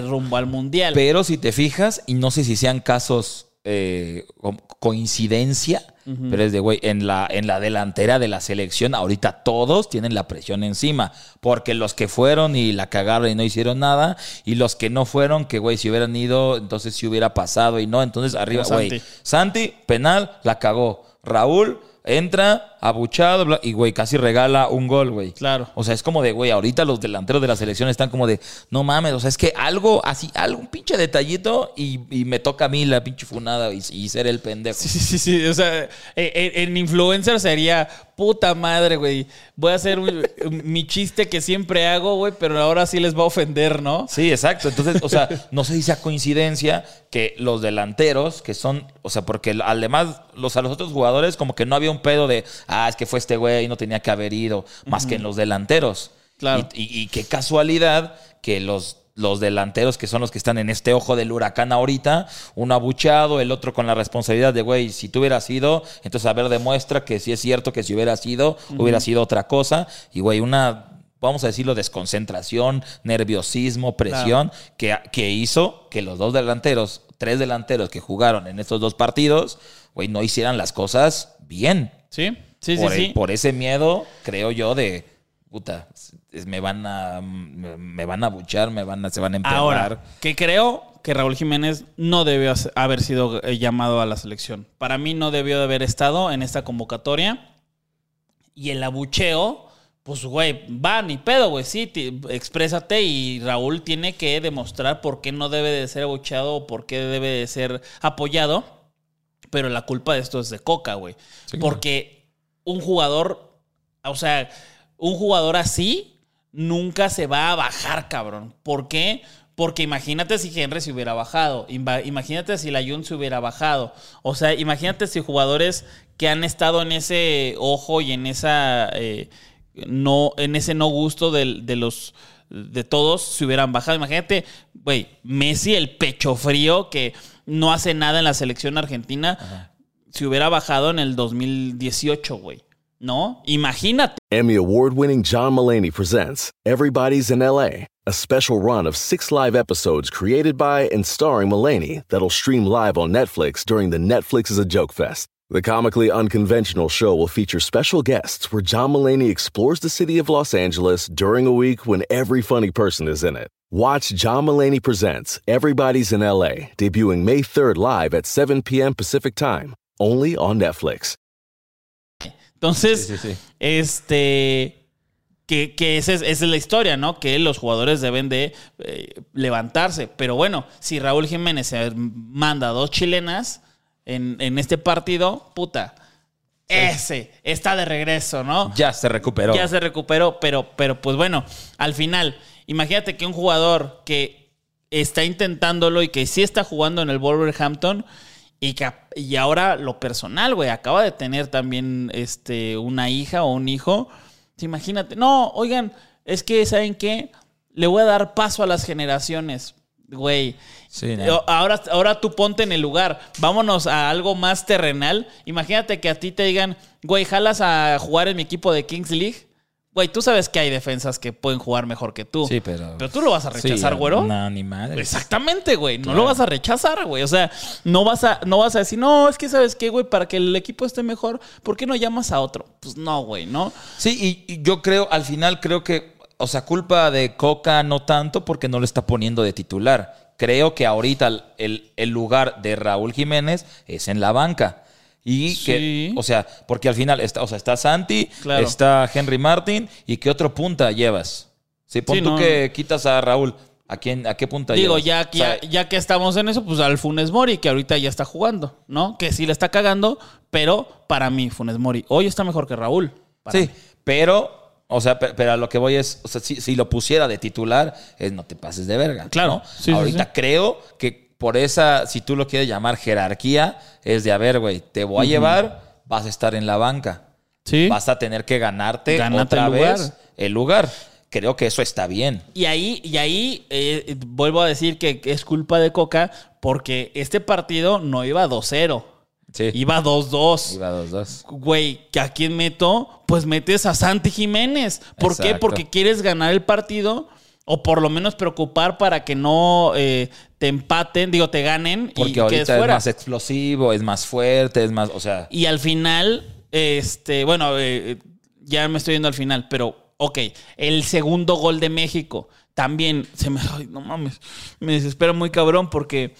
rumbo al Mundial. Pero si te fijas, y no sé si sean casos... coincidencia, pero es de, güey, en la delantera de la selección ahorita todos tienen la presión encima, porque los que fueron y la cagaron y no hicieron nada, y los que no fueron, que güey, si hubieran ido, entonces si hubiera pasado y no, entonces arriba, güey, Santi, penal, la cagó, Raúl entra, abuchado, y güey, casi regala un gol, güey. Claro. O sea, es como de, güey, ahorita los delanteros de la selección están como de, no mames, o sea, es que algo así, algún pinche detallito y me toca a mí la pinche funada y ser el pendejo. Sí. O sea, en influencer sería, puta madre, güey, voy a hacer mi chiste que siempre hago, güey, pero ahora sí les va a ofender, ¿no? Sí, exacto. Entonces, o sea, no sé si sea coincidencia que los delanteros, que son, o sea, porque además a los otros jugadores como que no había un pedo de, es que fue este güey y no tenía que haber ido, más que en los delanteros. Claro. Y qué casualidad que los delanteros, que son los que están en este ojo del huracán ahorita, uno abuchado, el otro con la responsabilidad de, güey, si tú hubieras ido, entonces a ver, demuestra que sí es cierto que si hubieras ido, hubiera sido otra cosa. Y, güey, vamos a decirlo, desconcentración, nerviosismo, presión, claro, que hizo que los tres delanteros que jugaron en estos dos partidos, güey, no hicieran las cosas bien. Sí. Por ese miedo, creo yo, de puta, me van a abuchar, se van a empeorar. Ahora, que creo que Raúl Jiménez no debió haber sido llamado a la selección. Para mí no debió de haber estado en esta convocatoria. Y el abucheo, pues, güey, va, ni pedo, güey. Sí, exprésate, y Raúl tiene que demostrar por qué no debe de ser abucheado o por qué debe de ser apoyado. Pero la culpa de esto es de Coca, güey. Sí, porque un jugador así nunca se va a bajar, cabrón. ¿Por qué? Porque imagínate si Henry se hubiera bajado. Imagínate si Layún se hubiera bajado. O sea, imagínate si jugadores que han estado en ese ojo y en esa no gusto de todos se hubieran bajado. Imagínate, güey, Messi, el pecho frío que no hace nada en la selección argentina. Ajá. Se hubiera bajado en el 2018, güey. ¿No? Imagínate. Emmy award-winning John Mulaney presents Everybody's in L.A., a special run of 6 live episodes created by and starring Mulaney that'll stream live on Netflix during the Netflix is a Joke Fest. The comically unconventional show will feature special guests where John Mulaney explores the city of Los Angeles during a week when every funny person is in it. Watch John Mulaney Presents Everybody's in L.A., debuting May 3rd live at 7 p.m. Pacific Time, only on Netflix. Entonces, sí. Que esa es la historia, ¿no? Que los jugadores deben de levantarse. Pero bueno, si Raúl Jiménez se manda 2 chilenas... En este partido, puta, ese está de regreso, ¿no? Ya se recuperó, pero pues bueno, al final, imagínate que un jugador que está intentándolo y que sí está jugando en el Wolverhampton y ahora lo personal, güey, acaba de tener también una hija o un hijo. Imagínate, no, oigan, es que ¿saben qué? Le voy a dar paso a las generaciones, güey. Sí, ¿no? Ahora tú ponte en el lugar. Vámonos a algo más terrenal. Imagínate que a ti te digan, güey, ¿jalas a jugar en mi equipo de Kings League? Güey, tú sabes que hay defensas que pueden jugar mejor que tú. Sí, pero... ¿Pero tú lo vas a rechazar, sí, güero? No, ni madre. Exactamente, güey. No, claro, lo vas a rechazar, güey. O sea, no vas a decir, no, es que ¿sabes qué, güey? Para que el equipo esté mejor, ¿por qué no llamas a otro? Pues no, güey, ¿no? Sí, y yo creo, al final creo que... O sea, culpa de Coca no tanto porque no lo está poniendo de titular. Creo que ahorita el lugar de Raúl Jiménez es en la banca. Y sí, que, o sea, porque al final está, o sea, está Santi, claro, está Henry Martín, ¿y qué otro punta llevas? Si pon sí, tú no, que quitas a Raúl, ¿a qué punta digo, llevas? Digo, ya que estamos en eso, pues al Funes Mori, que ahorita ya está jugando, ¿no? Que sí le está cagando, pero para mí Funes Mori hoy está mejor que Raúl. Sí, mí. Pero... O sea, pero a lo que voy es, o sea, si lo pusiera de titular, es no te pases de verga. Claro. ¿No? Sí, ahorita sí, creo que por esa, si tú lo quieres llamar jerarquía, es de, a ver, güey, te voy a llevar, vas a estar en la banca. Sí. Vas a tener que ganarte otra vez el lugar. Creo que eso está bien. Y ahí vuelvo a decir que es culpa de Coca porque este partido no iba 2-0. Sí. Iba 2-2. Iba 2-2. Güey, ¿que a quién meto? Pues metes a Santi Jiménez. ¿Por Exacto. qué? Porque quieres ganar el partido o por lo menos preocupar para que no te empaten, digo, te ganen. Porque y ahorita quedes fuera. Es más explosivo, es más fuerte, es más, o sea... Y al final, ya me estoy yendo al final, pero ok, el segundo gol de México también se me... Ay, no mames, me desespera muy cabrón porque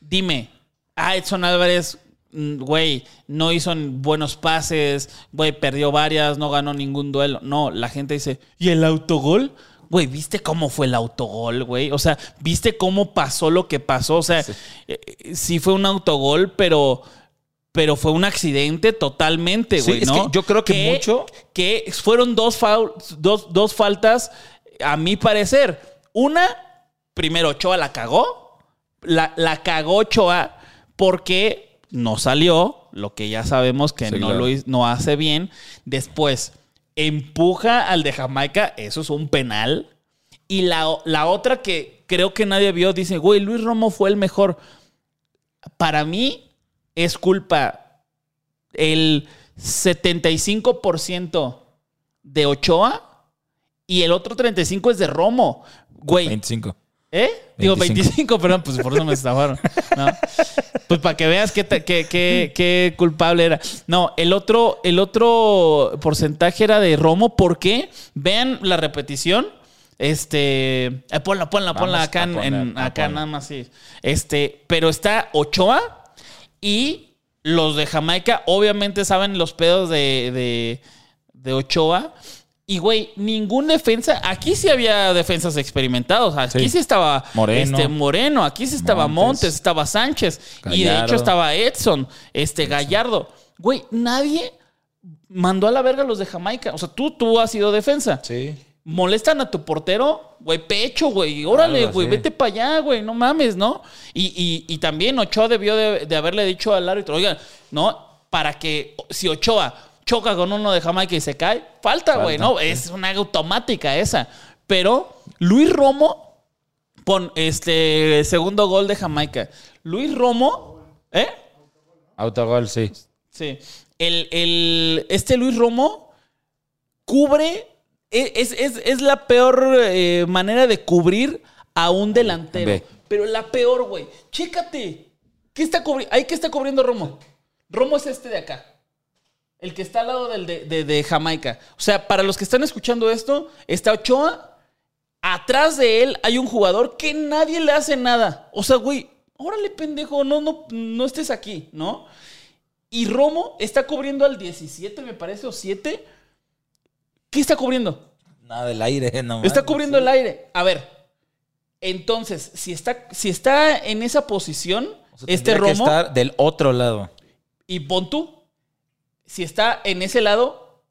dime, Edson Álvarez... Güey, no hizo buenos pases, güey, perdió varias, no ganó ningún duelo. No, la gente dice, ¿y el autogol? Güey, ¿viste cómo fue el autogol, güey? O sea, ¿viste cómo pasó lo que pasó? O sea, sí, sí fue un autogol, pero fue un accidente totalmente, güey, sí, ¿no? Es que yo creo que mucho... Que fueron dos faltas, a mi parecer. Una, primero Ochoa la cagó. La cagó Ochoa porque... No salió, lo que ya sabemos que sí, no, claro, no hace bien. Después, empuja al de Jamaica, eso es un penal. Y la otra que creo que nadie vio, dice, güey, Luis Romo fue el mejor. Para mí es culpa el 75% de Ochoa y el otro 35% es de Romo. Güey. 25%. ¿Eh? 25. Digo 25, perdón, pues por eso me estafaron. No. Pues para que veas qué culpable era. No, el otro porcentaje era de Romo. ¿Por qué? Vean la repetición. Ponla acá, acá nada más. Sí. Pero está Ochoa y los de Jamaica obviamente saben los pedos de Ochoa. Y, güey, ningún defensa... Aquí sí había defensas experimentados. Aquí sí estaba Moreno. Aquí sí estaba Montes, estaba Sánchez. Gallardo. Y, de hecho, estaba Edson, Gallardo. Güey, nadie mandó a la verga a los de Jamaica. O sea, tú has sido defensa. Sí. Molestan a tu portero, güey, pecho, güey. Órale, güey, vete para allá, güey. No mames, ¿no? Y también Ochoa debió de haberle dicho al árbitro, oigan, ¿no? Para que... Si Ochoa... choca con uno de Jamaica y se cae, falta, güey, ¿no? Sí. Es una automática esa. Pero Luis Romo, pon segundo gol de Jamaica. Luis Romo, ¿eh? Autogol, sí. Sí. Este Luis Romo cubre, es la peor manera de cubrir a un delantero. Ve. Pero la peor, güey. Chécate. ¿Qué está cubriendo Romo? Romo es de acá. El que está al lado de Jamaica. O sea, para los que están escuchando esto, está Ochoa. Atrás de él hay un jugador que nadie le hace nada. O sea, güey, órale, pendejo, no estés aquí, ¿no? Y Romo está cubriendo al 17, me parece, o 7. ¿Qué está cubriendo? Nada, el aire, no. Está cubriendo el aire. A ver, entonces, si está en esa posición, o sea, Romo... que estar del otro lado. Y pon tú. Si está en ese lado,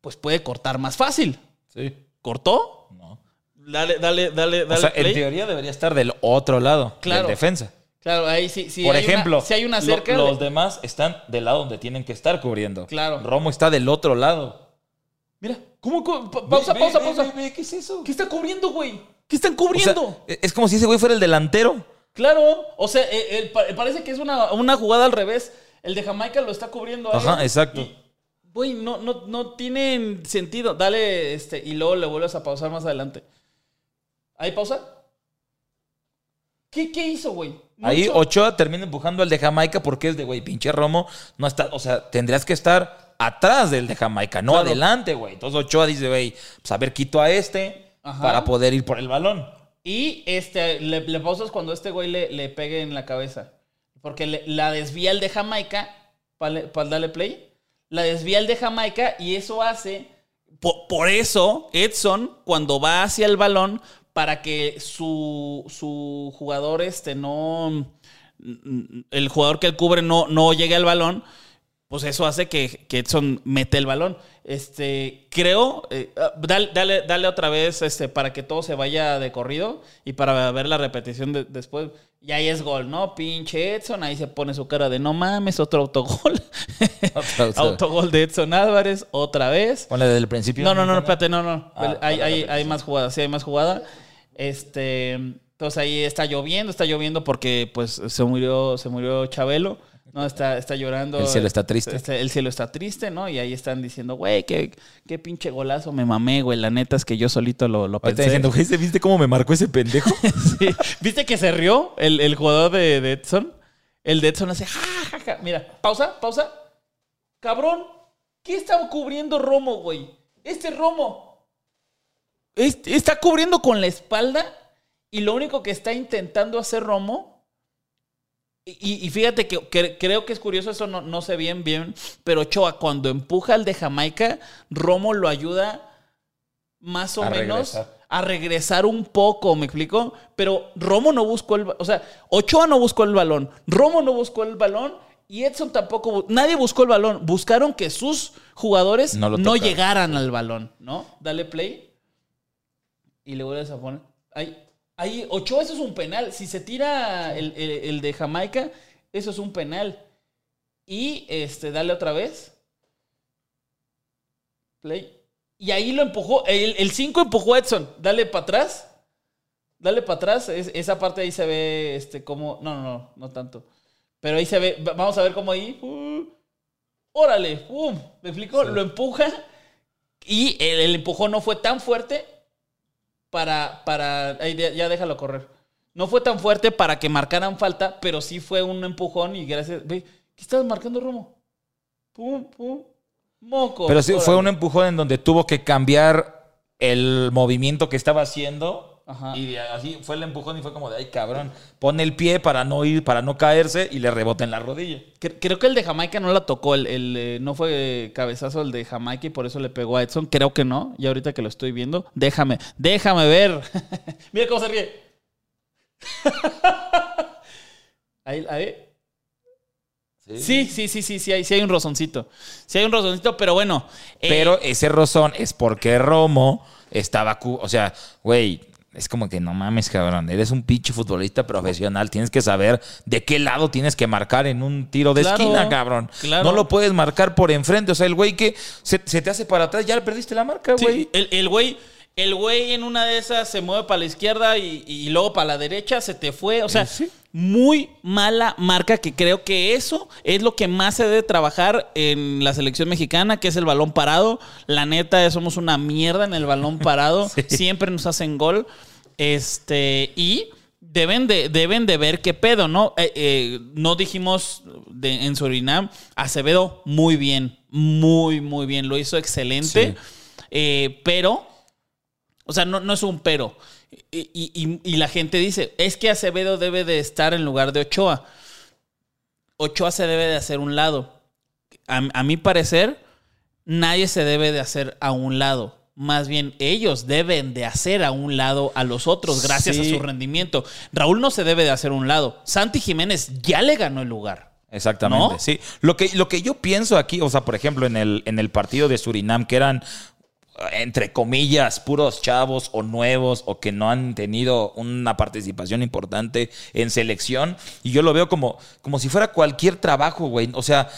pues puede cortar más fácil. Sí. ¿Cortó? No. Dale. O sea, play. En teoría debería estar del otro lado. Claro. En defensa. Claro, ahí sí. Por ejemplo, si hay una cerca. Los demás están del lado donde tienen que estar cubriendo. Claro. Romo está del otro lado. Mira, ¿cómo? Pausa. ¿Qué es eso? ¿Qué está cubriendo, güey? ¿Qué están cubriendo? O sea, es como si ese güey fuera el delantero. Claro. O sea, parece que es una jugada al revés. El de Jamaica lo está cubriendo ahí. Ajá, exacto. Güey, no tienen sentido. Dale, y luego le vuelves a pausar más adelante. ¿Ahí pausa? ¿Qué hizo, güey? ¿No ahí hizo? Ochoa termina empujando al de Jamaica porque es de, güey, pinche Romo. No está, o sea, tendrías que estar atrás del de Jamaica, no claro. Adelante, güey. Entonces Ochoa dice, güey, pues a ver, quito a ajá. Para poder ir por el balón. Y le pausas cuando güey le pegue en la cabeza. Porque la desvía el de Jamaica para darle play. La desvía el de Jamaica y eso hace... Por eso Edson, cuando va hacia el balón... Para que su jugador, el jugador que él cubre no llegue al balón, pues eso hace que Edson mete el balón. Creo, dale otra vez para que todo se vaya de corrido y para ver la repetición después. Y ahí es gol, ¿no? Pinche Edson, ahí se pone su cara de no mames, otro autogol. Autogol de Edson Álvarez, otra vez. Ponle desde el principio. No, espérate, no. Ah, hay más jugadas, sí hay más jugada. Entonces ahí está lloviendo porque pues se murió Chabelo. No, está llorando. El cielo está triste. El cielo está triste, ¿no? Y ahí están diciendo, güey, qué pinche golazo me mamé, güey. La neta es que yo solito lo pensé. Diciendo, güey, ¿viste cómo me marcó ese pendejo? Sí. ¿Viste que se rió el jugador de Edson? El de Edson hace, ja, ja, ja. Mira, pausa. Cabrón, ¿qué está cubriendo Romo, güey? Romo está cubriendo con la espalda y lo único que está intentando hacer Romo. Y fíjate que creo que es curioso, eso no sé bien, pero Ochoa cuando empuja al de Jamaica, Romo lo ayuda más o menos a regresar un poco, ¿me explico? Pero Romo no buscó Ochoa no buscó el balón, Romo no buscó el balón y Edson tampoco, nadie buscó el balón, buscaron que sus jugadores no llegaran al balón, ¿no? Dale play y le vuelves a poner... Ahí, Ochoa, eso es un penal. Si se tira el de Jamaica, eso es un penal. Y dale otra vez. Play. Y ahí lo empujó. El 5 empujó a Edson. Dale para atrás. Esa parte ahí se ve como... No tanto. Pero ahí se ve... Vamos a ver cómo ahí... ¡Órale! ¿Me explico? Sí. Lo empuja. Y el empujón no fue tan fuerte... Ya déjalo correr. No fue tan fuerte para que marcaran falta, pero sí fue un empujón y gracias... Ve, ¿qué estás marcando, Romo? Pum. Moco. Pero sí, fue un empujón en donde tuvo que cambiar el movimiento que estaba haciendo. Ajá. Y así fue el empujón y fue como de, ay, cabrón, pone el pie para no caerse y le rebota en la rodilla. Creo que el de Jamaica no la tocó. No fue cabezazo el de Jamaica y por eso le pegó a Edson. Creo que no. Y ahorita que lo estoy viendo, déjame ver. Mira cómo se ríe. Ahí. Sí, hay un rozoncito. Sí hay un rozoncito, pero bueno. Pero ese rozón es porque Romo estaba... O sea, güey... Es como que no mames, cabrón. Eres un pinche futbolista profesional. Tienes que saber de qué lado tienes que marcar en un tiro de esquina, cabrón. Claro. No lo puedes marcar por enfrente. O sea, el güey que se te hace para atrás, ya perdiste la marca, güey. Sí, el güey en una de esas se mueve para la izquierda y luego para la derecha, se te fue. O sea, sí. Muy mala marca, que creo que eso es lo que más se debe trabajar en la selección mexicana, que es el balón parado. La neta, somos una mierda en el balón parado. Sí. Siempre nos hacen gol. Y deben de ver qué pedo, ¿no? No dijimos en Surinam, Acevedo muy bien. Muy, muy bien. Lo hizo excelente. Sí. Pero... O sea, no es un pero. Y la gente dice, es que Acevedo debe de estar en lugar de Ochoa. Ochoa se debe de hacer un lado. A mi parecer, nadie se debe de hacer a un lado. Más bien, ellos deben de hacer a un lado a los otros gracias a su rendimiento. Raúl no se debe de hacer a un lado. Santi Jiménez ya le ganó el lugar. Exactamente, ¿no? Sí. Lo que yo pienso aquí, o sea, por ejemplo, en el partido de Surinam, que eran... entre comillas, puros chavos o nuevos o que no han tenido una participación importante en selección. Y yo lo veo como si fuera cualquier trabajo, güey. O sea,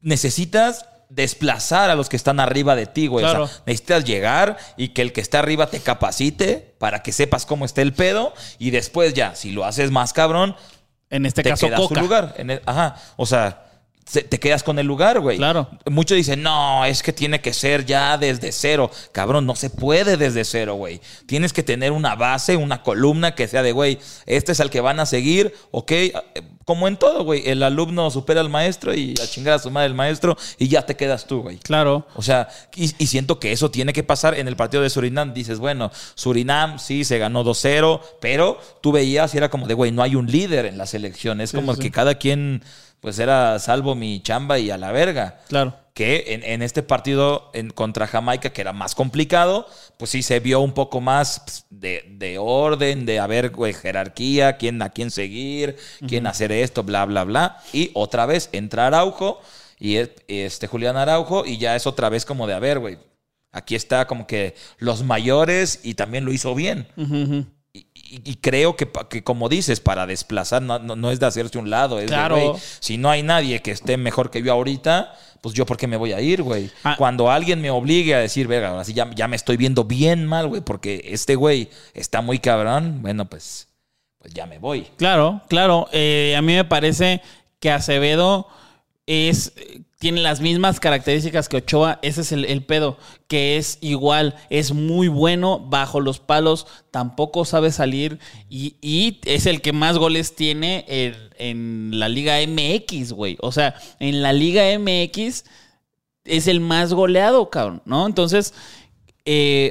necesitas desplazar a los que están arriba de ti, güey. Claro. O sea, necesitas llegar y que el que está arriba te capacite para que sepas cómo está el pedo. Y después ya, si lo haces más cabrón, en este caso, Coca. Te quedas su lugar. Ajá. O sea... te quedas con el lugar, güey. Claro. Muchos dicen, no, es que tiene que ser ya desde cero. Cabrón, no se puede desde cero, güey. Tienes que tener una base, una columna que sea de, güey, este es al que van a seguir, ok. Como en todo, güey. El alumno supera al maestro y a chingar a su madre el maestro y ya te quedas tú, güey. Claro. O sea, y siento que eso tiene que pasar en el partido de Surinam. Dices, bueno, Surinam sí se ganó 2-0, pero tú veías y era como de, güey, no hay un líder en la selección. Es como que cada quien... pues era salvo mi chamba y a la verga. Claro. Que en este partido contra Jamaica, que era más complicado, pues sí se vio un poco más de orden, de haber jerarquía, a quién seguir, quién hacer esto, bla, bla, bla. Y otra vez entra Araujo y Julián Araujo y ya es otra vez como de, a ver, güey, aquí está como que los mayores y también lo hizo bien. Y creo que como dices, para desplazar no es de hacerse un lado. Es claro. De, güey, si no hay nadie que esté mejor que yo ahorita, pues yo ¿por qué me voy a ir, güey? Ah. Cuando alguien me obligue a decir, verga, ahora sí ya me estoy viendo bien mal, güey, porque este güey está muy cabrón, bueno, pues ya me voy. Claro, claro. A mí me parece que Acevedo tiene las mismas características que Ochoa. Ese es el pedo, que es igual, es muy bueno bajo los palos, tampoco sabe salir y es el que más goles tiene en la Liga MX, güey. O sea, en la Liga MX es el más goleado, cabrón, ¿no? Entonces,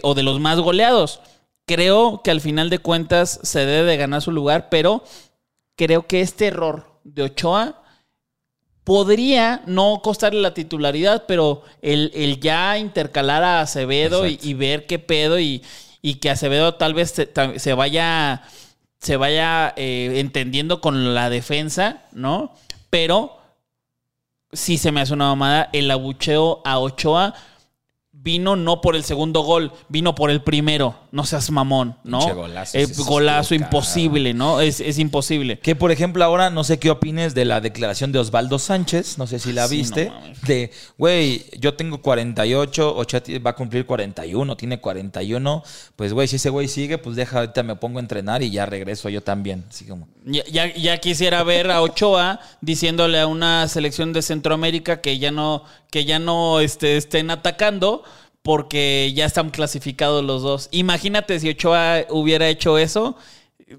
o de los más goleados. Creo que al final de cuentas se debe de ganar su lugar, pero creo que este error de Ochoa podría no costarle la titularidad, pero el ya intercalar a Acevedo y ver qué pedo y que Acevedo tal vez se vaya entendiendo con la defensa, ¿no? Pero sí se me hace una mamada. El abucheo a Ochoa vino no por el segundo gol, vino por el primero. No seas mamón, ¿no? Che, golazo imposible, ¿no? Es imposible. Que, por ejemplo, ahora no sé qué opines de la declaración de Osvaldo Sánchez, no sé si la viste, no, de, güey, yo tengo 48, Ochoa va a cumplir 41, tiene 41, pues, güey, si ese güey sigue, pues deja, ahorita me pongo a entrenar y ya regreso yo también. Así como... Ya quisiera ver a Ochoa diciéndole a una selección de Centroamérica que ya no estén atacando, porque ya están clasificados los dos. Imagínate si Ochoa hubiera hecho eso.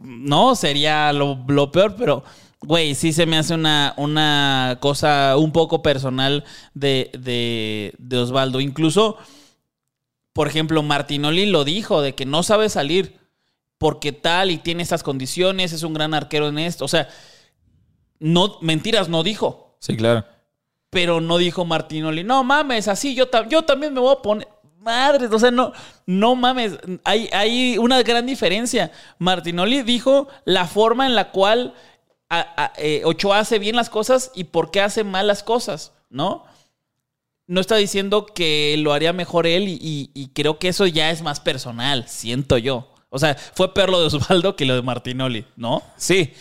No, sería lo peor, pero, güey, sí se me hace una cosa un poco personal de Osvaldo. Incluso, por ejemplo, Martinoli lo dijo, de que no sabe salir porque tal y tiene estas condiciones, es un gran arquero en esto. O sea, no, mentiras no dijo. Sí, claro. Pero no dijo Martinoli, no mames, así yo también me voy a poner... Madres, o sea, no mames. Hay una gran diferencia. Martinoli dijo la forma en la cual Ochoa hace bien las cosas y por qué hace mal las cosas, ¿no? No está diciendo que lo haría mejor él y creo que eso ya es más personal, siento yo. O sea, fue peor lo de Osvaldo que lo de Martinoli, ¿no? Sí,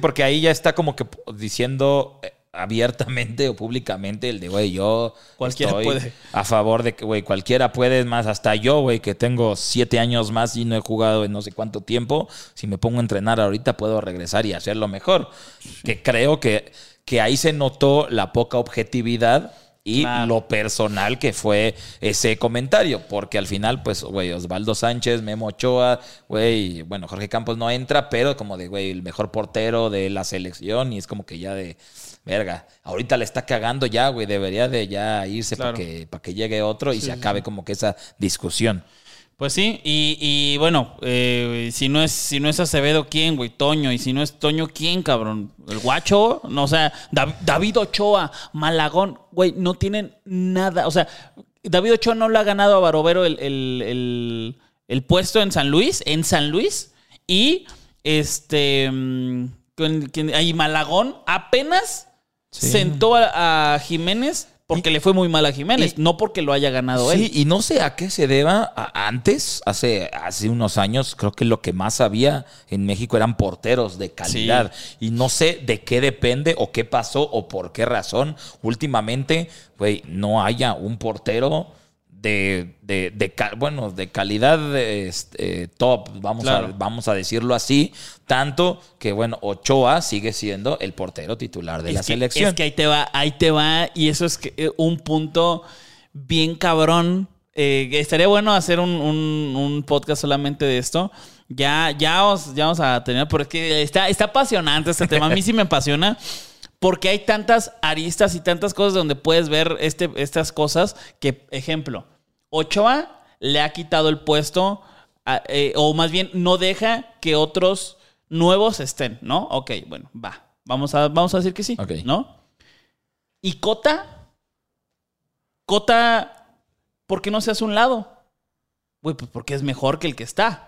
porque ahí ya está como que diciendo... abiertamente o públicamente el de, güey, yo cualquiera estoy puede. A favor de que, güey, cualquiera puede, más hasta yo, güey, que tengo 7 años más y no he jugado en no sé cuánto tiempo, si me pongo a entrenar ahorita puedo regresar y hacerlo mejor. Sí. Que creo que ahí se notó la poca objetividad y lo personal que fue ese comentario, porque al final, pues, güey, Osvaldo Sánchez, Memo Ochoa, güey, bueno, Jorge Campos no entra, pero como de, güey, el mejor portero de la selección y es como que ya de... Verga, ahorita le está cagando ya, güey. Debería de ya irse, claro, para que llegue otro y se acabe como que esa discusión. Pues sí, y bueno, si no es Acevedo, ¿quién, güey? Toño. Y si no es Toño, ¿quién, cabrón? ¿El guacho? No, o sea, David Ochoa, Malagón, güey, no tienen nada. O sea, David Ochoa no le ha ganado a Barovero el puesto en San Luis. Y ahí Malagón apenas... Sí. Sentó a Jiménez porque le fue muy mal a Jiménez, no porque lo haya ganado él. Sí, y no sé a qué se deba. Antes, hace unos años, creo que lo que más había en México eran porteros de calidad. Sí. Y no sé de qué depende o qué pasó o por qué razón últimamente, güey, no haya un portero de calidad top, vamos, claro, vamos a decirlo así, tanto que, bueno, Ochoa sigue siendo el portero titular de la selección. Es que ahí te va, y eso es un punto bien cabrón. Estaría bueno hacer un podcast solamente de esto. Ya vamos a terminar, porque está apasionante este tema. A mí sí me apasiona, porque hay tantas aristas y tantas cosas donde puedes ver estas cosas que, ejemplo, Ochoa le ha quitado el puesto, o más bien no deja que otros nuevos estén, ¿no? Ok, bueno, va. Vamos a decir que sí, okay, ¿no? Y Cota, ¿por qué no se hace un lado? Güey, pues porque es mejor que el que está.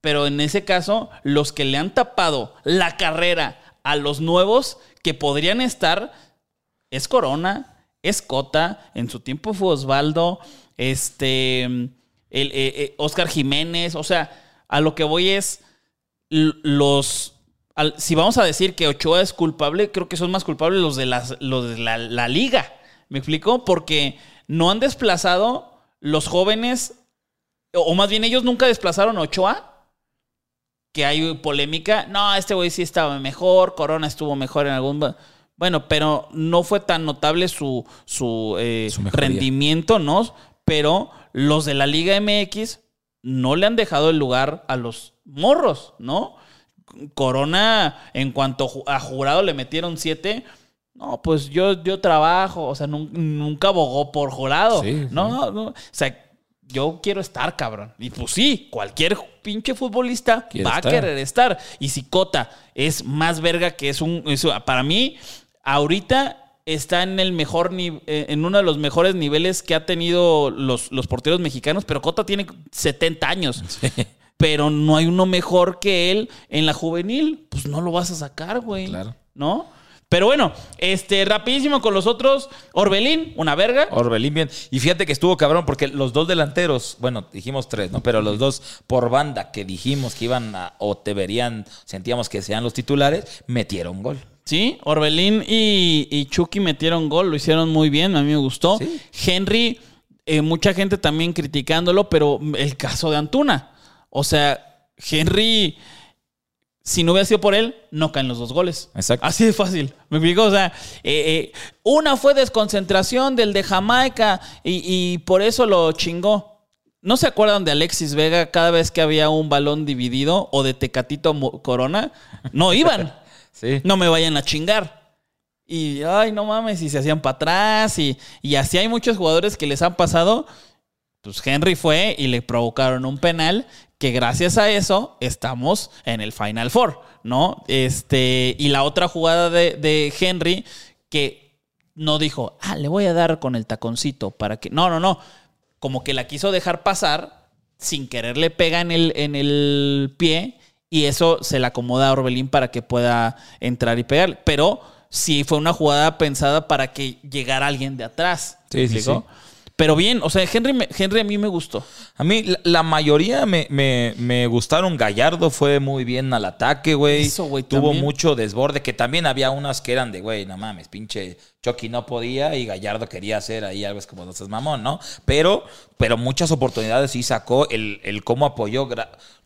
Pero en ese caso, los que le han tapado la carrera a los nuevos que podrían estar es Corona, es Cota, en su tiempo fue Osvaldo, Oscar Jiménez. O sea, a lo que voy es si vamos a decir que Ochoa es culpable, creo que son más culpables los de la liga. ¿Me explico? Porque no han desplazado los jóvenes, o más bien ellos nunca desplazaron a Ochoa. Que hay polémica. No, este güey sí estaba mejor. Corona estuvo mejor en algún... Bueno, pero no fue tan notable su rendimiento, ¿no? Pero los de la Liga MX no le han dejado el lugar a los morros, ¿no? Corona, en cuanto a Jurado le metieron 7... No, pues yo trabajo. O sea, nunca abogó por Jurado. Sí, no. O sea... Yo quiero estar, cabrón. Y pues sí, cualquier pinche futbolista va a querer estar. Y si Cota es más verga que para mí, ahorita está en uno de los mejores niveles que ha tenido los porteros mexicanos, pero Cota tiene 70 años. Sí. Pero no hay uno mejor que él en la juvenil. Pues no lo vas a sacar, güey. Claro. ¿No? Pero bueno, rapidísimo con los otros. Orbelín, una verga. Orbelín, bien. Y fíjate que estuvo cabrón porque los dos delanteros, bueno, dijimos tres, ¿no? Pero los dos por banda que dijimos que iban o deberían, sentíamos que sean los titulares, metieron gol. Sí, Orbelín y Chucky metieron gol, lo hicieron muy bien, a mí me gustó. ¿Sí? Henry, mucha gente también criticándolo, pero el caso de Antuna. O sea, Henry... Si no hubiera sido por él, no caen los dos goles. Exacto. Así de fácil. ¿Me explico? O sea, una fue desconcentración del de Jamaica y por eso lo chingó. ¿No se acuerdan de Alexis Vega cada vez que había un balón dividido o de Tecatito Corona? No iban. Sí. No me vayan a chingar. Y, ay, no mames, y se hacían para atrás. Y así hay muchos jugadores que les han pasado. Pues Henry fue y le provocaron un penal. Que gracias a eso estamos en el Final Four, ¿no? Y la otra jugada de Henry que no dijo, le voy a dar con el taconcito para que... No. Como que la quiso dejar pasar, sin querer le pega en el pie y eso se la acomoda a Orbelín para que pueda entrar y pegarle. Pero sí fue una jugada pensada para que llegara alguien de atrás. Sí. Pero bien, o sea, Henry a mí me gustó. A mí la mayoría me gustaron. Gallardo fue muy bien al ataque, güey. Tuvo también mucho desborde, que también había unas que eran de, güey, no mames, pinche Chucky no podía y Gallardo quería hacer ahí algo, es como, no seas mamón, ¿no? Pero muchas oportunidades sí sacó el cómo apoyó.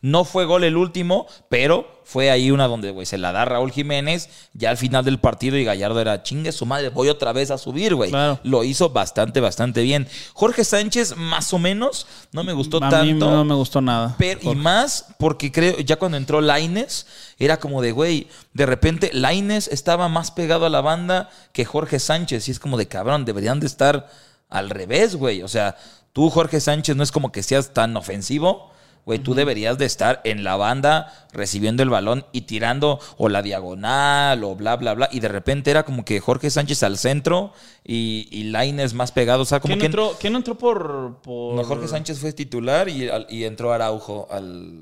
No fue gol el último, pero fue ahí una donde, güey, se la da Raúl Jiménez ya al final del partido y Gallardo era, chingue su madre, voy otra vez a subir, güey. Claro. Lo hizo bastante bien. Jorge Sánchez, más o menos, no me gustó tanto. A mí no me gustó nada. Y más porque creo, ya cuando entró Lainez, era como de, güey, de repente Lainez estaba más pegado a la banda que Jorge Sánchez. Y es como de, cabrón, deberían de estar al revés, güey. O sea, tú, Jorge Sánchez, no es como que seas tan ofensivo, güey, tú deberías de estar en la banda recibiendo el balón y tirando o la diagonal o bla, bla, bla. Y de repente era como que Jorge Sánchez al centro y Lainez más pegado. O sea, como ¿Quién entró por...? No, Jorge Sánchez fue titular y entró Araujo al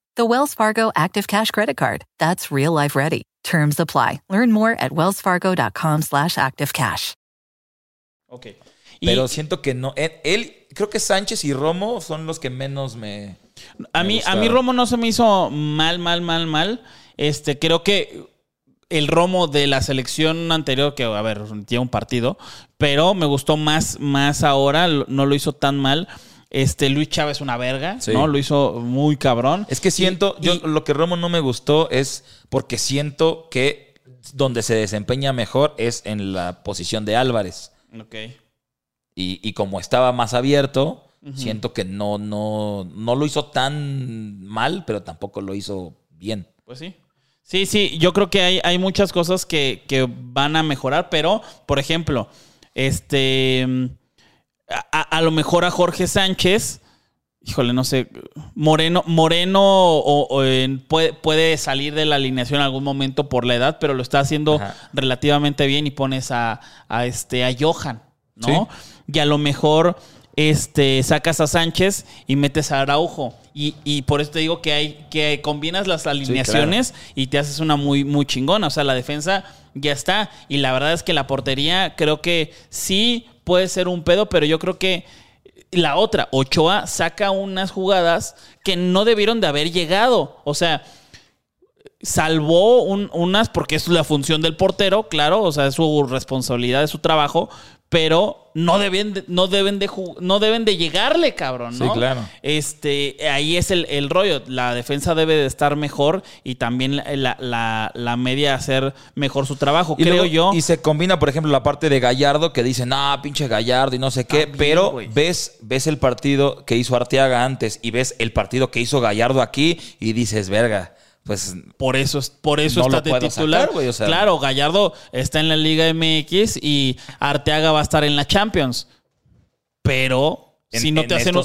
The Wells Fargo Active Cash Credit Card. That's real life ready. Terms apply. Learn more at wellsfargo.com/activecash. Ok. Pero siento que no. Él, creo que Sánchez y Romo son los que menos me... A mí Romo no se me hizo mal. Creo que el Romo de la selección anterior, que a ver, lleva un partido, pero me gustó más ahora, no lo hizo tan mal. Luis Chávez una verga, sí, ¿no? Lo hizo muy cabrón. Es que siento, lo que Romo no me gustó es porque siento que donde se desempeña mejor es en la posición de Álvarez. Okay. Y como estaba más abierto, uh-huh, siento que no lo hizo tan mal, pero tampoco lo hizo bien. Pues sí. Sí, yo creo que hay muchas cosas que van a mejorar, pero, por ejemplo, a lo mejor a Jorge Sánchez, híjole, no sé, Moreno puede salir de la alineación en algún momento por la edad, pero lo está haciendo, ajá, relativamente bien, y pones a Johan, ¿no? ¿Sí? Y a lo mejor sacas a Sánchez y metes a Araujo. Y por eso te digo que que combinas las alineaciones, sí, claro, y te haces una muy chingona. O sea, la defensa ya está. Y la verdad es que la portería creo que sí puede ser un pedo, pero yo creo que la otra, Ochoa, saca unas jugadas que no debieron de haber llegado. O sea, salvó unas porque es la función del portero, claro, o sea, es su responsabilidad, es su trabajo, pero no deben de llegarle, cabrón, ¿no? Sí, claro. Ahí es el rollo. La defensa debe de estar mejor y también la media hacer mejor su trabajo, y creo yo. Y se combina, por ejemplo, la parte de Gallardo, que dicen, pinche Gallardo y no sé qué, pero bien, ves el partido que hizo Arteaga antes y ves el partido que hizo Gallardo aquí y dices, verga, pues por eso no está de titular, sacar, o sea, claro, Gallardo está en la Liga MX y Arteaga va a estar en la Champions, pero si no te hace un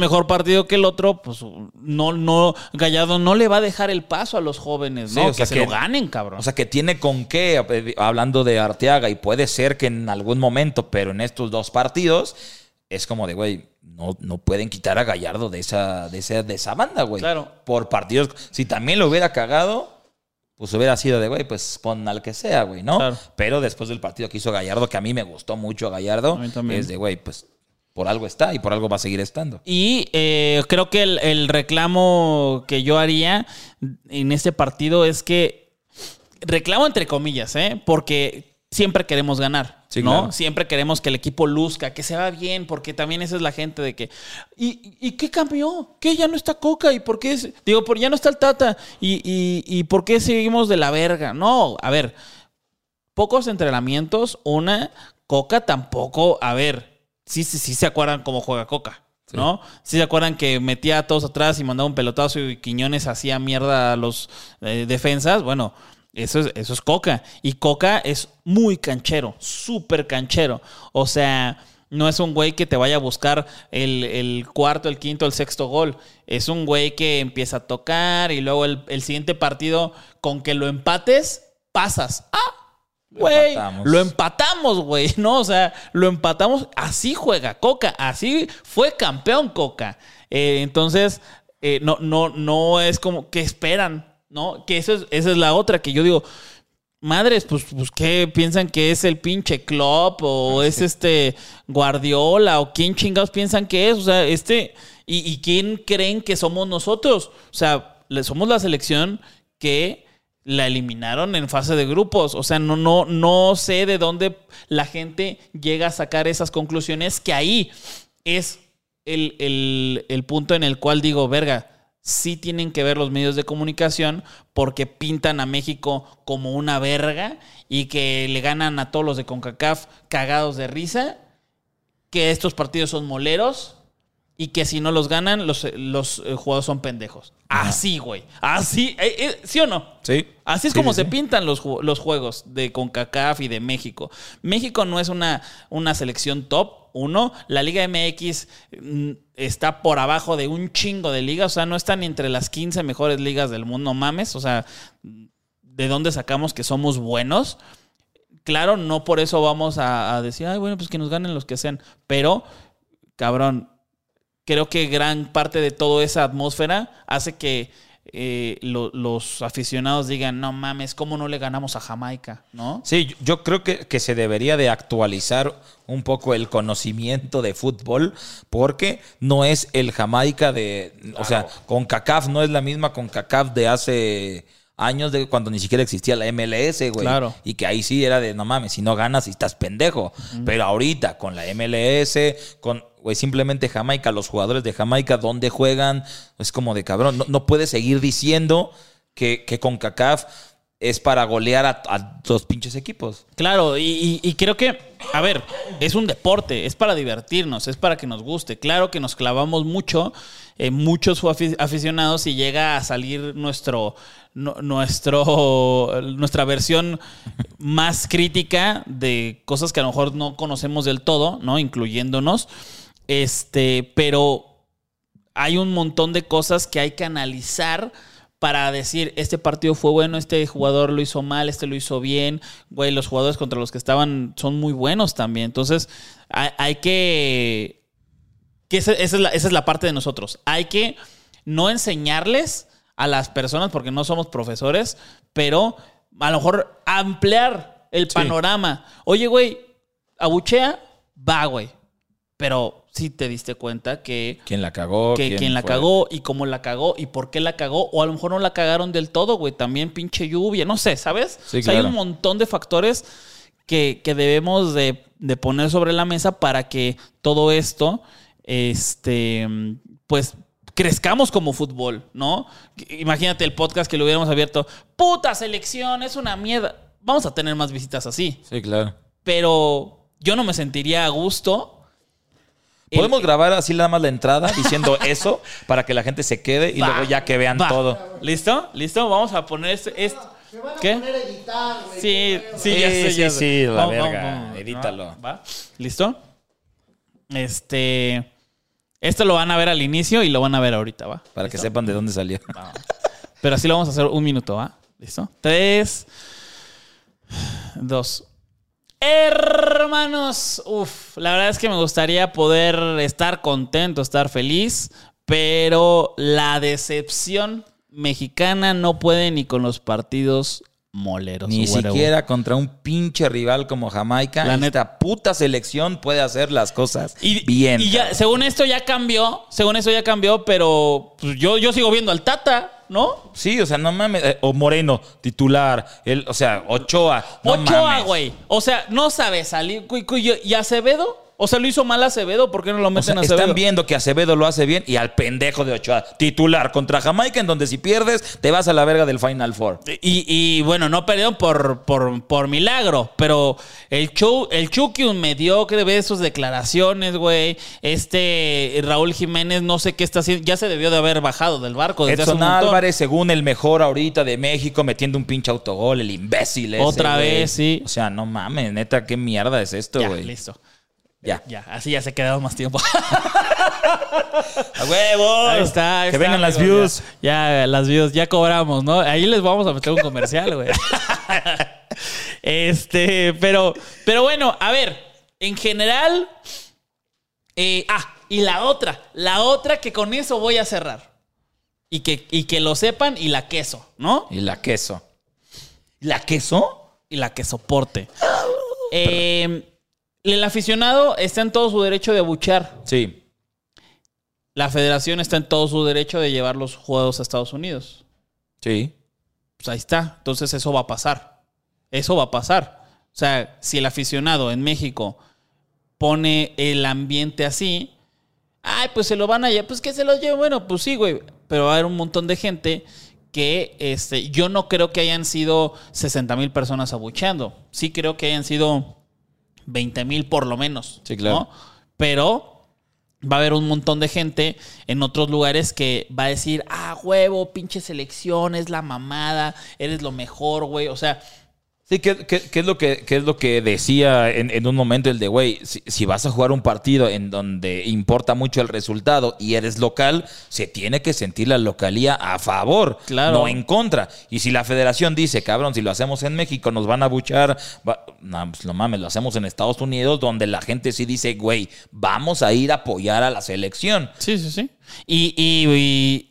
mejor partido que el otro, pues no Gallardo no le va a dejar el paso a los jóvenes, ¿no? Sí, que lo ganen, cabrón. O sea, que tiene con qué, hablando de Arteaga, y puede ser que en algún momento, pero en estos dos partidos es como de, güey, no pueden quitar a Gallardo de esa banda, güey. Claro. Por partidos. Si también lo hubiera cagado, pues hubiera sido de, güey, pues pon al que sea, güey, ¿no? Claro. Pero después del partido que hizo Gallardo, que a mí me gustó mucho Gallardo, es de, güey, pues por algo está y por algo va a seguir estando. Y creo que el reclamo que yo haría en este partido es que... Reclamo entre comillas, ¿eh? Porque... siempre queremos ganar, sí, ¿no? Claro. Siempre queremos que el equipo luzca, que se va bien, porque también esa es la gente de que... ¿Y qué cambió? ¿Qué? Ya no está Coca, ¿y por qué? Por ya no está el Tata, ¿y por qué seguimos de la verga? No, a ver, pocos entrenamientos, Coca tampoco, a ver, sí se acuerdan cómo juega Coca, sí, ¿no? Sí se acuerdan que metía a todos atrás y mandaba un pelotazo y Quiñones hacía mierda a los defensas, bueno... Eso es Coca. Y Coca es muy canchero, súper canchero. O sea, no es un güey que te vaya a buscar el cuarto, el quinto, el sexto gol. Es un güey que empieza a tocar y luego el siguiente partido, con que lo empates, pasas. Güey, lo empatamos, güey, ¿no? O sea, lo empatamos. Así juega Coca. Así fue campeón Coca. Entonces, no es como que esperan, ¿no? Que esa es la otra, que yo digo, madres, pues ¿qué piensan que es el pinche Klopp o sí, es Guardiola o quién chingados piensan que es? O sea, ¿y quién creen que somos nosotros? O sea, somos la selección que la eliminaron en fase de grupos. O sea, no sé de dónde la gente llega a sacar esas conclusiones, que ahí es el punto en el cual digo, verga, sí tienen que ver los medios de comunicación, porque pintan a México como una verga y que le ganan a todos los de CONCACAF cagados de risa, que estos partidos son moleros y que si no los ganan, los jugadores son pendejos. Así, güey. Así. ¿Sí o no? Sí. Así es como se pintan los juegos de CONCACAF y de México. México no es una selección top. Uno, la Liga MX está por abajo de un chingo de ligas, o sea, no están entre las 15 mejores ligas del mundo, mames, o sea, ¿de dónde sacamos que somos buenos? Claro, no por eso vamos a decir, ay, bueno, pues que nos ganen los que sean. Pero, cabrón, creo que gran parte de toda esa atmósfera hace que los aficionados digan, no mames, ¿cómo no le ganamos a Jamaica? ¿No? Sí, yo creo que se debería de actualizar un poco el conocimiento de fútbol, porque no es el Jamaica de... Claro. O sea, CONCACAF no es la misma CONCACAF de hace... años de cuando ni siquiera existía la MLS, güey. Claro. Y que ahí sí era de, no mames, si no ganas, estás pendejo. Mm. Pero ahorita, con la MLS, con, güey, simplemente Jamaica, los jugadores de Jamaica, ¿dónde juegan? Es como de cabrón. No, no puedes seguir diciendo que CONCACAF es para golear a los pinches equipos. Claro, y creo que, a ver, es un deporte, es para divertirnos, es para que nos guste. Claro que nos clavamos mucho, muchos aficionados, y llega a salir nuestra versión más crítica de cosas que a lo mejor no conocemos del todo, ¿no? Incluyéndonos. Pero hay un montón de cosas que hay que analizar para decir, este partido fue bueno, este jugador lo hizo mal, este lo hizo bien, güey, los jugadores contra los que estaban son muy buenos también. Entonces, hay que esa es la parte de nosotros. Hay que no enseñarles a las personas, porque no somos profesores, pero a lo mejor ampliar el panorama. Sí. Oye, güey, abuchea, va, güey. Pero sí te diste cuenta que... ¿Quién la cagó? ¿Quién la cagó? ¿Y cómo la cagó? ¿Y por qué la cagó? O a lo mejor no la cagaron del todo, güey. También pinche lluvia, no sé, ¿sabes? Sí, o sea, claro. Hay un montón de factores que debemos de poner sobre la mesa para que todo esto, pues... crezcamos como fútbol, ¿no? Imagínate el podcast que lo hubiéramos abierto. ¡Puta selección! ¡Es una mierda! Vamos a tener más visitas así. Sí, claro. Pero yo no me sentiría a gusto. ¿Podemos grabar así nada más la entrada diciendo eso para que la gente se quede y luego ya que vean todo? ¿Listo? ¿Listo? Vamos a poner Se van a poner a editar, güey. Sí, la verga. Edítalo. ¿Va? ¿Listo? Esto lo van a ver al inicio y lo van a ver ahorita, ¿va? Para ¿Listo? Que sepan de dónde salió. No. Pero así lo vamos a hacer un minuto, ¿va? ¿Listo? 3, 2. Hermanos, la verdad es que me gustaría poder estar contento, estar feliz, pero la decepción mexicana no puede ni con los partidos moleros. Ni siquiera contra un pinche rival como Jamaica. La neta, puta selección puede hacer las cosas bien. Y ya, según esto ya cambió, pero pues, yo sigo viendo al Tata, ¿no? Sí, o sea, no mames. O Moreno, titular. Ochoa, güey. O sea, no sabe salir. ¿Y Acevedo? O sea, lo hizo mal Acevedo, ¿por qué no lo meten a Acevedo? Están viendo que Acevedo lo hace bien y al pendejo de Ochoa, titular contra Jamaica, en donde si pierdes te vas a la verga del Final Four. Y bueno, no perdieron por milagro, pero el Chucky, un mediocre, ve sus declaraciones, güey. Raúl Jiménez, no sé qué está haciendo, ya se debió de haber bajado del barco desde hace un montón. Edson Álvarez, según el mejor ahorita de México, metiendo un pinche autogol, el imbécil ese. Otra vez, sí. O sea, no mames, neta, qué mierda es esto, güey. Ya, listo. Ya, así ya se ha quedado más tiempo. ¡A huevo! Ahí está, que vengan las views. Ya, las views, ya cobramos, ¿no? Ahí les vamos a meter un comercial, güey. Pero bueno, a ver, en general. Y la otra que con eso voy a cerrar. Y que lo sepan, y la queso, ¿no? Y la queso. ¿La queso? Y la que soporte. El aficionado está en todo su derecho de abuchear. Sí. La federación está en todo su derecho de llevar los juegos a Estados Unidos. Sí. Pues ahí está. Entonces eso va a pasar. O sea, si el aficionado en México pone el ambiente así, ay, pues se lo van a llevar. Pues que se lo lleven. Bueno, pues sí, güey. Pero va a haber un montón de gente que yo no creo que hayan sido 60,000 personas abucheando. Sí creo que hayan sido 20,000 por lo menos. Sí, claro. ¿No? Pero va a haber un montón de gente en otros lugares que va a decir, ah, huevo, pinche selección, es la mamada, eres lo mejor, güey. O sea, Sí, que es lo que decía en un momento el de, güey, si vas a jugar un partido en donde importa mucho el resultado y eres local, se tiene que sentir la localía a favor, claro, no en contra. Y si la federación dice, cabrón, si lo hacemos en México nos van a abuchar, no, pues no mames, lo hacemos en Estados Unidos, donde la gente sí dice, güey, vamos a ir a apoyar a la selección. Sí, sí, sí. Y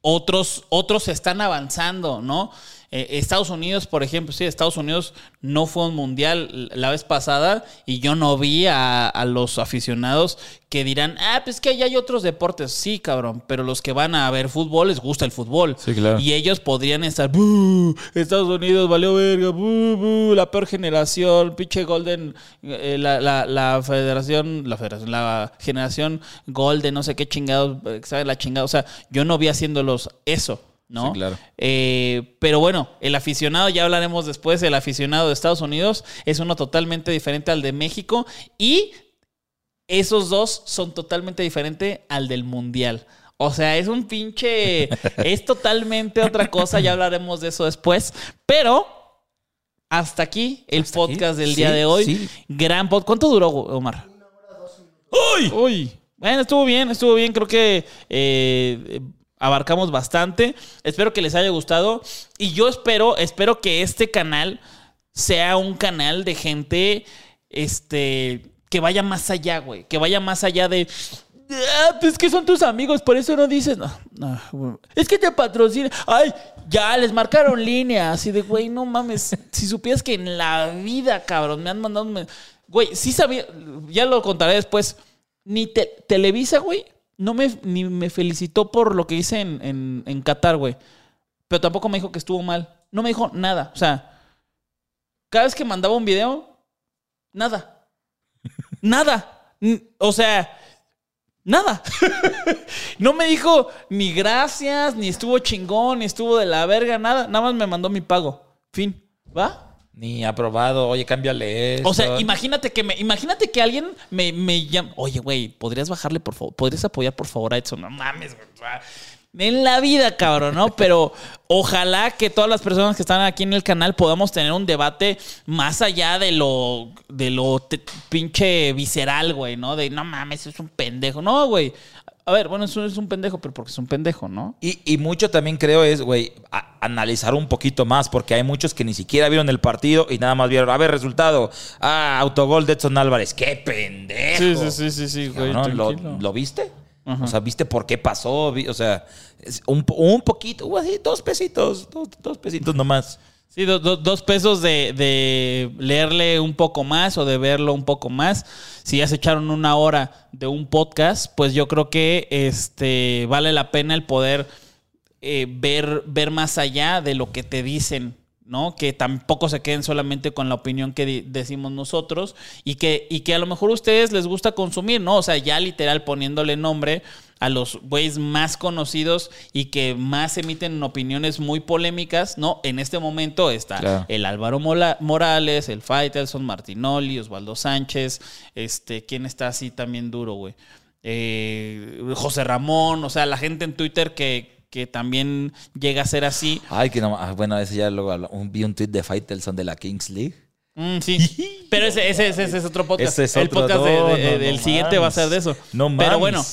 otros están avanzando, ¿no? Estados Unidos, por ejemplo, sí, Estados Unidos no fue un mundial la vez pasada y yo no vi a los aficionados que dirán, ah, pues que allá hay otros deportes. Sí, cabrón, pero los que van a ver fútbol les gusta el fútbol. Sí, claro. Y ellos podrían estar, buh, Estados Unidos valió verga, buh, buh, la peor generación, pinche Golden, la generación Golden, no sé qué chingados, ¿sabes? La chingada, o sea, yo no vi haciéndolos eso, ¿no? Sí, claro. Pero bueno, el aficionado, ya hablaremos después, el aficionado de Estados Unidos es uno totalmente diferente al de México y esos dos son totalmente diferentes al del Mundial. O sea, es un pinche... es totalmente otra cosa, ya hablaremos de eso después, pero... hasta aquí el podcast del día de hoy. Sí. Gran podcast. ¿Cuánto duró, Omar? 1 hora 12 minutos. ¡Uy! ¡Uy! Bueno, estuvo bien. Creo que... abarcamos bastante. Espero que les haya gustado. Y yo espero que este canal sea un canal de gente que vaya más allá, güey. Que vaya más allá de... ah, pues que son tus amigos, por eso no dices... No. Es que te patrocinan. Ay, ya, les marcaron línea. Así de, güey, no mames. Si supieras que en la vida, cabrón, me han mandado... Güey, sí sabía... Ya lo contaré después. Ni Televisa, güey. Ni me felicitó por lo que hice en Qatar, güey. Pero tampoco me dijo que estuvo mal. No me dijo nada. O sea, cada vez que mandaba un video, nada. Nada. O sea, nada. No me dijo ni gracias, ni estuvo chingón, ni estuvo de la verga, nada. Nada más me mandó mi pago. Fin. ¿Va? Ni aprobado, oye, cámbiale esto. O sea, imagínate que alguien me llama. Oye, güey, ¿podrías bajarle, por favor? ¿Podrías apoyar, por favor, a Edson? No mames, güey. En la vida, cabrón, ¿no? Pero ojalá que todas las personas que están aquí en el canal podamos tener un debate más allá de lo pinche visceral, güey, ¿no? De, no mames, es un pendejo. No, güey. A ver, bueno, eso es un pendejo, pero porque es un pendejo, ¿no? Y mucho también creo es, güey, analizar un poquito más, porque hay muchos que ni siquiera vieron el partido y nada más vieron, a ver, resultado, autogol de Edson Álvarez, ¡qué pendejo! Sí, güey, ¿no? ¿Lo viste? Ajá. O sea, ¿viste por qué pasó? O sea, un poquito, así, dos pesitos nomás. Sí, dos pesos de leerle un poco más o de verlo un poco más. Si ya se echaron 1 hora de un podcast, pues yo creo que vale la pena el poder ver más allá de lo que te dicen, ¿no? Que tampoco se queden solamente con la opinión que decimos nosotros y que a lo mejor a ustedes les gusta consumir, ¿no? O sea, ya literal poniéndole nombre a los güeyes más conocidos y que más emiten opiniones muy polémicas, ¿no? En este momento está el Álvaro Morales, el Faitelson, Martinoli, Osvaldo Sánchez, ¿quién está así también duro, güey? José Ramón, o sea, la gente en Twitter que también llega a ser así. Ay, que no, bueno, ese ya luego vi un tweet de Faitelson de la Kings League. Sí, pero ese es otro podcast. Ese es otro, el podcast del siguiente va a ser de eso. No mames. Pero bueno,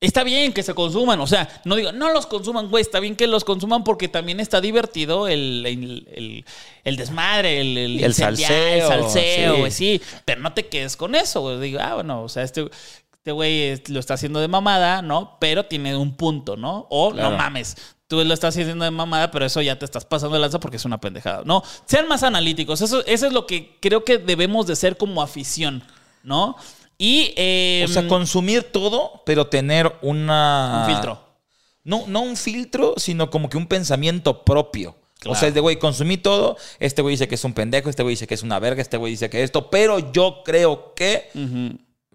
está bien que se consuman, o sea, no digo, no los consuman, güey, está bien que los consuman porque también está divertido el desmadre, el salseo, güey, sí, pero no te quedes con eso, güey, digo, bueno, o sea, este güey lo está haciendo de mamada, ¿no? Pero tiene un punto, ¿no? O claro, no mames, tú lo estás haciendo de mamada, pero eso ya te estás pasando de lanza porque es una pendejada, ¿no? Sean más analíticos, eso es lo que creo que debemos de ser como afición, ¿no? Y, o sea, consumir todo, pero tener un filtro. No un filtro, sino como que un pensamiento propio. Claro. O sea, güey, consumí todo. Este güey dice que es un pendejo, este güey dice que es una verga, este güey dice que esto, pero yo creo que...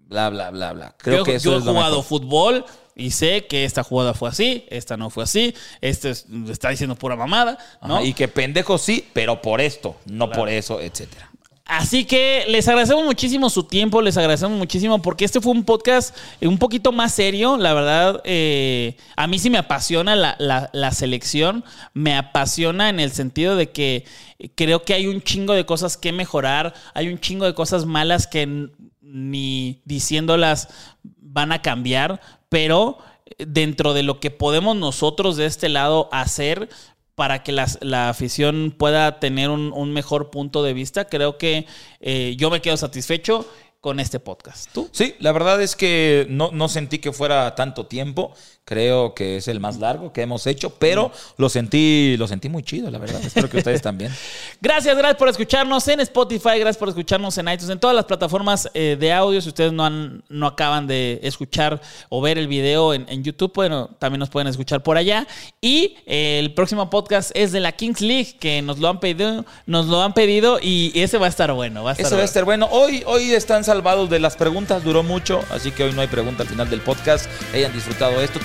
bla, bla, bla, bla. Creo que eso yo he jugado fútbol y sé que esta jugada fue así, esta no fue así, está diciendo pura mamada, ¿no? Ajá, y que pendejo sí, pero por esto, no por eso, etcétera. Así que les agradecemos muchísimo su tiempo, les agradecemos muchísimo porque este fue un podcast un poquito más serio. La verdad, a mí sí me apasiona la selección. Me apasiona en el sentido de que creo que hay un chingo de cosas que mejorar. Hay un chingo de cosas malas que ni diciéndolas van a cambiar. Pero dentro de lo que podemos nosotros de este lado hacer para que la afición pueda tener un mejor punto de vista, creo que yo me quedo satisfecho con este podcast. ¿Tú? Sí, la verdad es que no sentí que fuera tanto tiempo. Creo que es el más largo que hemos hecho, pero lo sentí muy chido, la verdad. Espero que ustedes también. Gracias por escucharnos en Spotify, gracias por escucharnos en iTunes, en todas las plataformas de audio. Si ustedes no acaban de escuchar o ver el video en YouTube, bueno, también nos pueden escuchar por allá. Y el próximo podcast es de la Kings League, que nos lo han pedido y ese va a estar bueno. Hoy están salvados de las preguntas, duró mucho, así que hoy no hay pregunta al final del podcast. Hayan disfrutado esto.